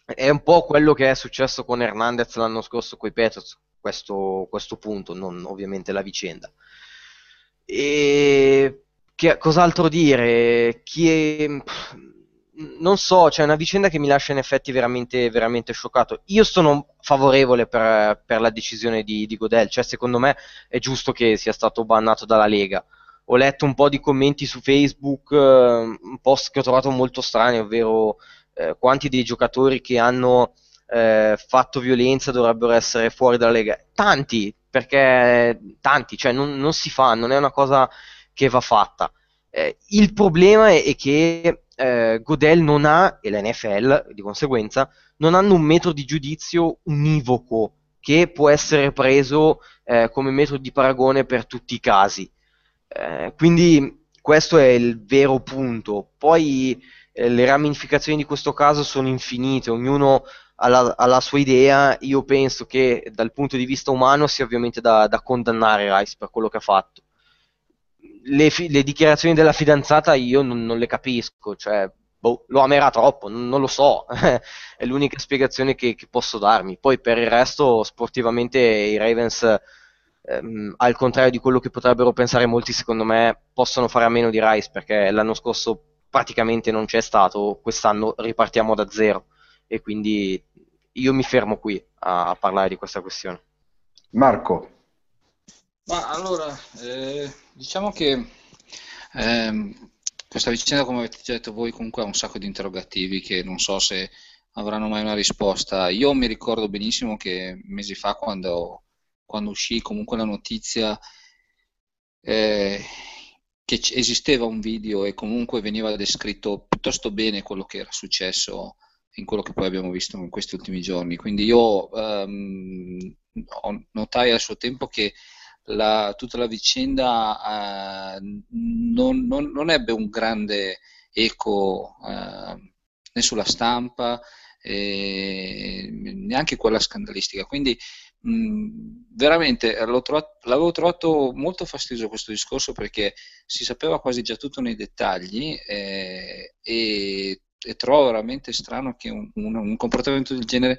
È un po' quello che è successo con Hernandez l'anno scorso coi Patriots, questo punto, non ovviamente la vicenda. E cos'altro dire? Non so, cioè è una vicenda che mi lascia in effetti veramente, veramente scioccato. Io sono favorevole per la decisione di Godel, cioè secondo me è giusto che sia stato bannato dalla Lega. Ho letto un po' di commenti su Facebook, un post che ho trovato molto strani, ovvero quanti dei giocatori che hanno fatto violenza dovrebbero essere fuori dalla Lega. Tanti, cioè non si fa, non è una cosa che va fatta. Il problema è che Godel non ha, e la NFL di conseguenza non hanno, un metodo di giudizio univoco che può essere preso come metodo di paragone per tutti i casi, quindi questo è il vero punto. Poi le ramificazioni di questo caso sono infinite, ognuno ha la sua idea. Io penso che dal punto di vista umano sia ovviamente da condannare Rice per quello che ha fatto. Le dichiarazioni della fidanzata io non le capisco, cioè lo amerà troppo, non lo so, è l'unica spiegazione che posso darmi. Poi per il resto sportivamente i Ravens, al contrario di quello che potrebbero pensare molti, secondo me possono fare a meno di Rice, perché l'anno scorso praticamente non c'è stato, quest'anno ripartiamo da zero, e quindi io mi fermo qui a parlare di questa questione. Marco. Ma allora, diciamo che questa vicenda, come avete già detto voi, comunque ha un sacco di interrogativi che non so se avranno mai una risposta. Io mi ricordo benissimo che mesi fa, quando uscì comunque la notizia che esisteva un video e comunque veniva descritto piuttosto bene quello che era successo in quello che poi abbiamo visto in questi ultimi giorni. Quindi io notai al suo tempo che tutta la vicenda non ebbe un grande eco né sulla stampa, neanche quella scandalistica, quindi veramente l'avevo trovato molto fastidioso questo discorso, perché si sapeva quasi già tutto nei dettagli, e trovo veramente strano che un comportamento del genere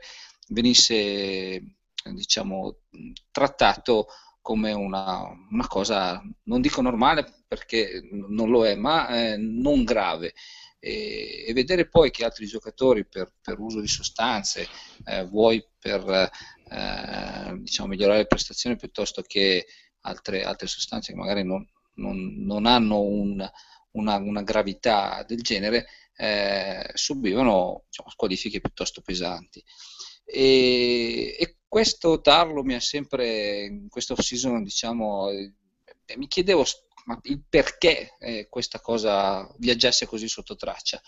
venisse, diciamo, trattato come una cosa, non dico normale perché non lo è, ma non grave. E vedere poi che altri giocatori per uso di sostanze, vuoi per diciamo migliorare le prestazioni piuttosto che altre sostanze che magari non hanno una gravità del genere, subivano, diciamo, squalifiche piuttosto pesanti, e questo tarlo mi ha sempre, in questo off-season, diciamo, mi chiedevo ma il perché questa cosa viaggiasse così sotto traccia.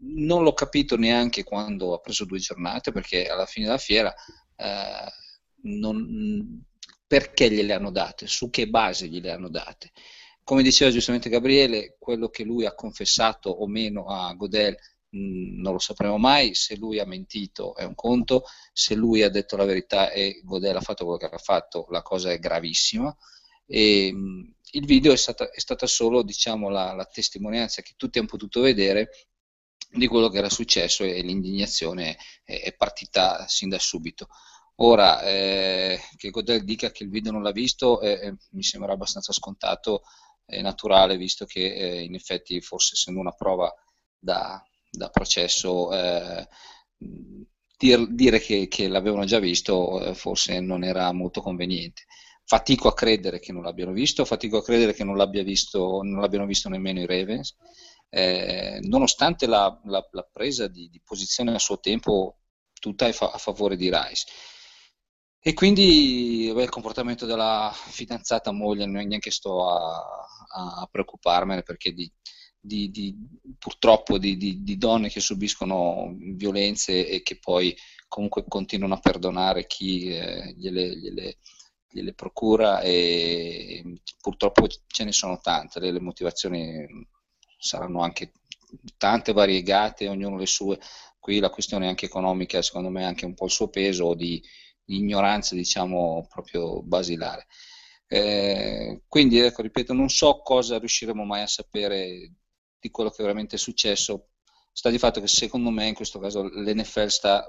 Non l'ho capito neanche quando ha preso 2 giornate, perché alla fine della fiera perché gliele hanno date, su che base gliele hanno date. Come diceva giustamente Gabriele, quello che lui ha confessato o meno a Godel non lo sapremo mai. Se lui ha mentito è un conto, se lui ha detto la verità e Godel ha fatto quello che ha fatto, la cosa è gravissima. E il video è stata solo, diciamo, la testimonianza che tutti hanno potuto vedere di quello che era successo, e l'indignazione è partita sin da subito. Ora, che Godel dica che il video non l'ha visto mi sembra abbastanza scontato e naturale, visto che in effetti, forse essendo una prova da processo, dire che l'avevano già visto forse non era molto conveniente. Fatico a credere che non l'abbiano visto, fatico a credere che non l'abbiano visto nemmeno i Ravens, nonostante la presa di posizione a suo tempo tutta a favore di Rice. E quindi il comportamento della fidanzata moglie, non neanche sto a preoccuparmene, perché purtroppo di donne che subiscono violenze e che poi comunque continuano a perdonare chi gliele procura, e purtroppo ce ne sono tante, le motivazioni saranno anche tante, variegate, ognuno le sue. Qui la questione anche economica, secondo me, ha anche un po' il suo peso, o di ignoranza, diciamo, proprio basilare. Quindi, ecco, ripeto, non so cosa riusciremo mai a sapere di quello che veramente è successo. Sta di fatto che secondo me in questo caso l'NFL sta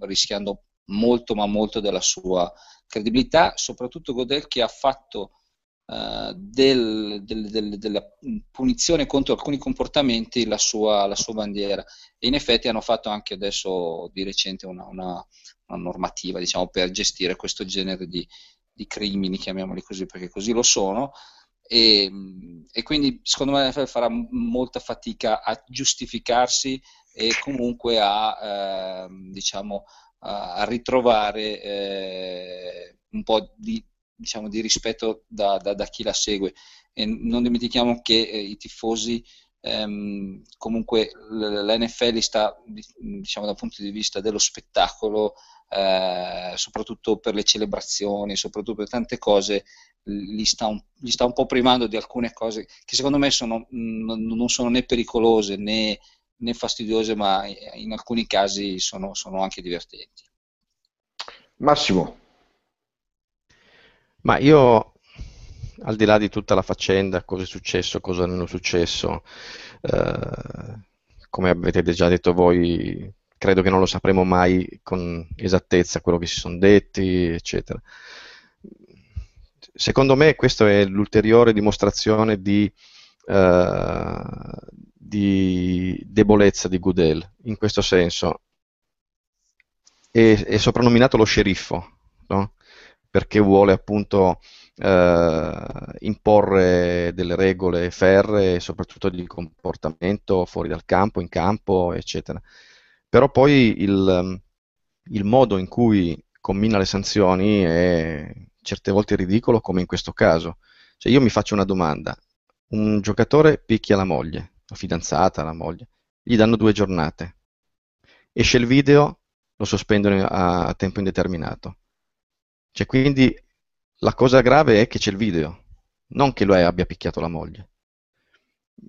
rischiando molto, ma molto della sua credibilità, soprattutto Godel, che ha fatto della punizione contro alcuni comportamenti la sua bandiera, e in effetti hanno fatto anche adesso di recente una normativa, diciamo, per gestire questo genere di crimini, chiamiamoli così, perché così lo sono, e quindi secondo me l'NFL farà molta fatica a giustificarsi e comunque a diciamo a ritrovare un po' diciamo, di rispetto da chi la segue. E non dimentichiamo che i tifosi, comunque la NFL sta, diciamo, dal punto di vista dello spettacolo, soprattutto per le celebrazioni, soprattutto per tante cose, gli sta un po' primando di alcune cose che secondo me non sono né pericolose né fastidiose, ma in alcuni casi sono anche divertenti. Massimo? Ma io, al di là di tutta la faccenda, cosa è successo, cosa non è successo, come avete già detto voi, credo che non lo sapremo mai con esattezza quello che si sono detti, eccetera. Secondo me questa è l'ulteriore dimostrazione di debolezza di Godel, in questo senso è soprannominato lo sceriffo, no? Perché vuole appunto imporre delle regole ferree, soprattutto di comportamento fuori dal campo, in campo, eccetera. Però poi il modo in cui commina le sanzioni è certe volte ridicolo, come in questo caso. Cioè, io mi faccio una domanda: un giocatore picchia la moglie, la fidanzata, la moglie, gli danno 2 giornate, esce il video, lo sospendono a tempo indeterminato. Cioè, quindi La cosa grave è che c'è il video, non che lui abbia picchiato la moglie.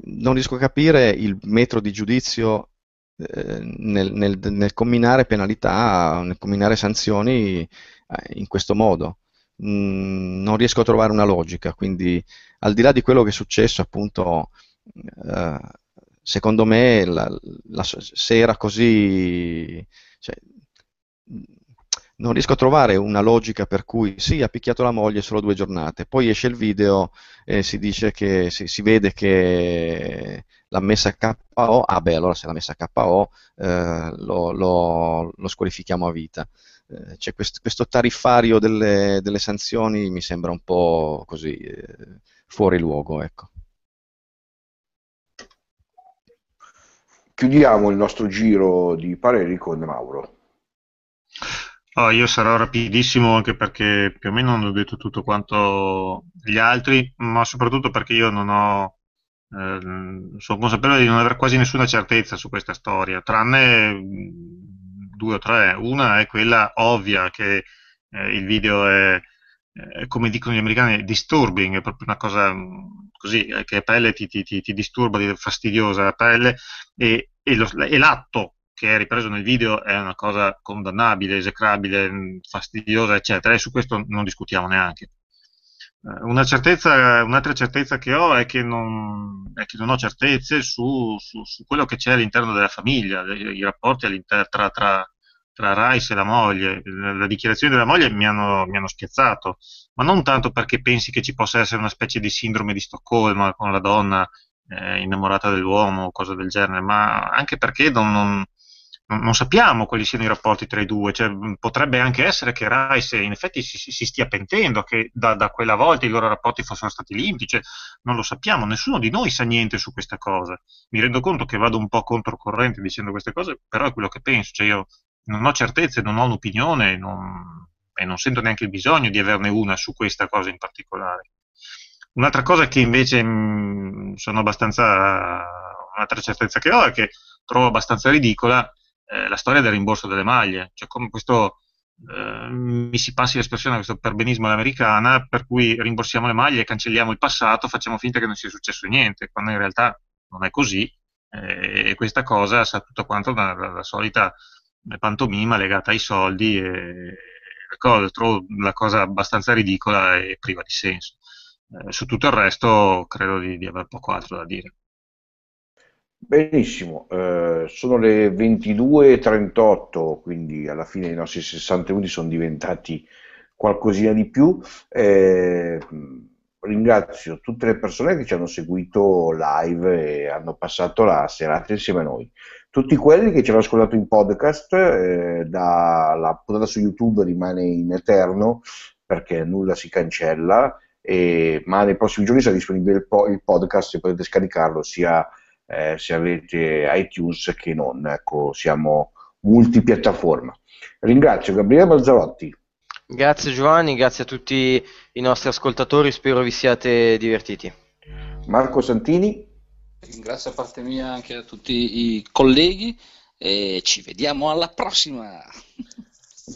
Non riesco a capire il metro di giudizio nel comminare penalità, nel comminare sanzioni in questo modo. Non riesco a trovare una logica, quindi al di là di quello che è successo, appunto, secondo me se era così, cioè, non riesco a trovare una logica per cui sì, ha picchiato la moglie solo 2 giornate, poi esce il video e si dice che si vede che l'ha messa KO, ah beh, allora se l'ha messa KO lo squalifichiamo a vita. C'è questo tariffario delle sanzioni, mi sembra un po' così fuori luogo, ecco. Chiudiamo il nostro giro di pareri con Mauro. Oh, io sarò rapidissimo, anche perché più o meno non ho detto tutto quanto gli altri, ma soprattutto perché io non ho sono consapevole di non aver quasi nessuna certezza su questa storia, tranne 2 o 3, una è quella ovvia che il video è, come dicono gli americani, disturbing, è proprio una cosa così che a pelle ti disturba, è fastidiosa la pelle, e l'atto che è ripreso nel video è una cosa condannabile, esecrabile, fastidiosa, eccetera, e su questo non discutiamo neanche. Un'altra certezza che ho è che non ho certezze su quello che c'è all'interno della famiglia, i rapporti all'interno tra Rice e la moglie. La dichiarazione della moglie mi hanno spiazzato, ma non tanto perché pensi che ci possa essere una specie di sindrome di Stoccolma con la donna innamorata dell'uomo o cose del genere, ma anche perché non sappiamo quali siano i rapporti tra i due, cioè, potrebbe anche essere che Rice in effetti si stia pentendo, che da quella volta i loro rapporti fossero stati limiti, cioè, non lo sappiamo, nessuno di noi sa niente su questa cosa. Mi rendo conto che vado un po' controcorrente dicendo queste cose, però è quello che penso, cioè, io non ho certezze, non ho un'opinione e non sento neanche il bisogno di averne una su questa cosa in particolare. Un'altra cosa che invece un'altra certezza che ho è che trovo abbastanza ridicola la storia del rimborso delle maglie, cioè come questo, mi si passi l'espressione, questo perbenismo all'americana, per cui rimborsiamo le maglie, cancelliamo il passato, facciamo finta che non sia successo niente, quando in realtà non è così, e questa cosa sa tutto quanto la solita pantomima legata ai soldi, e trovo la cosa abbastanza ridicola e priva di senso. Su tutto il resto credo di aver poco altro da dire. Benissimo, sono le 22:38, quindi alla fine i nostri 60 minuti sono diventati qualcosina di più. Ringrazio tutte le persone che ci hanno seguito live e hanno passato la serata insieme a noi. Tutti quelli che ci hanno ascoltato in podcast, la puntata su YouTube rimane in eterno perché nulla si cancella, ma nei prossimi giorni sarà disponibile il podcast e potete scaricarlo sia se avete iTunes che non, ecco, siamo multipiattaforma. Ringrazio Gabriele Balzarotti. Grazie Giovanni, grazie a tutti i nostri ascoltatori, spero vi siate divertiti. Marco Santini. Ringrazio a parte mia anche a tutti i colleghi e ci vediamo alla prossima.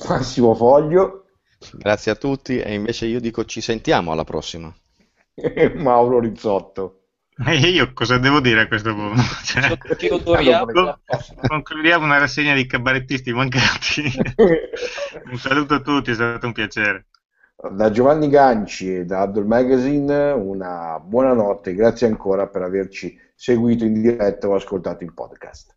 Massimo Foglio. Grazie a tutti, e invece io dico ci sentiamo alla prossima. Mauro Rizzotto. E io cosa devo dire a questo punto? Cioè, concludiamo una rassegna di cabarettisti mancati. Un saluto a tutti, è stato un piacere. Da Giovanni Ganci e da Huddle Magazine una buona notte, grazie ancora per averci seguito in diretta o ascoltato in podcast.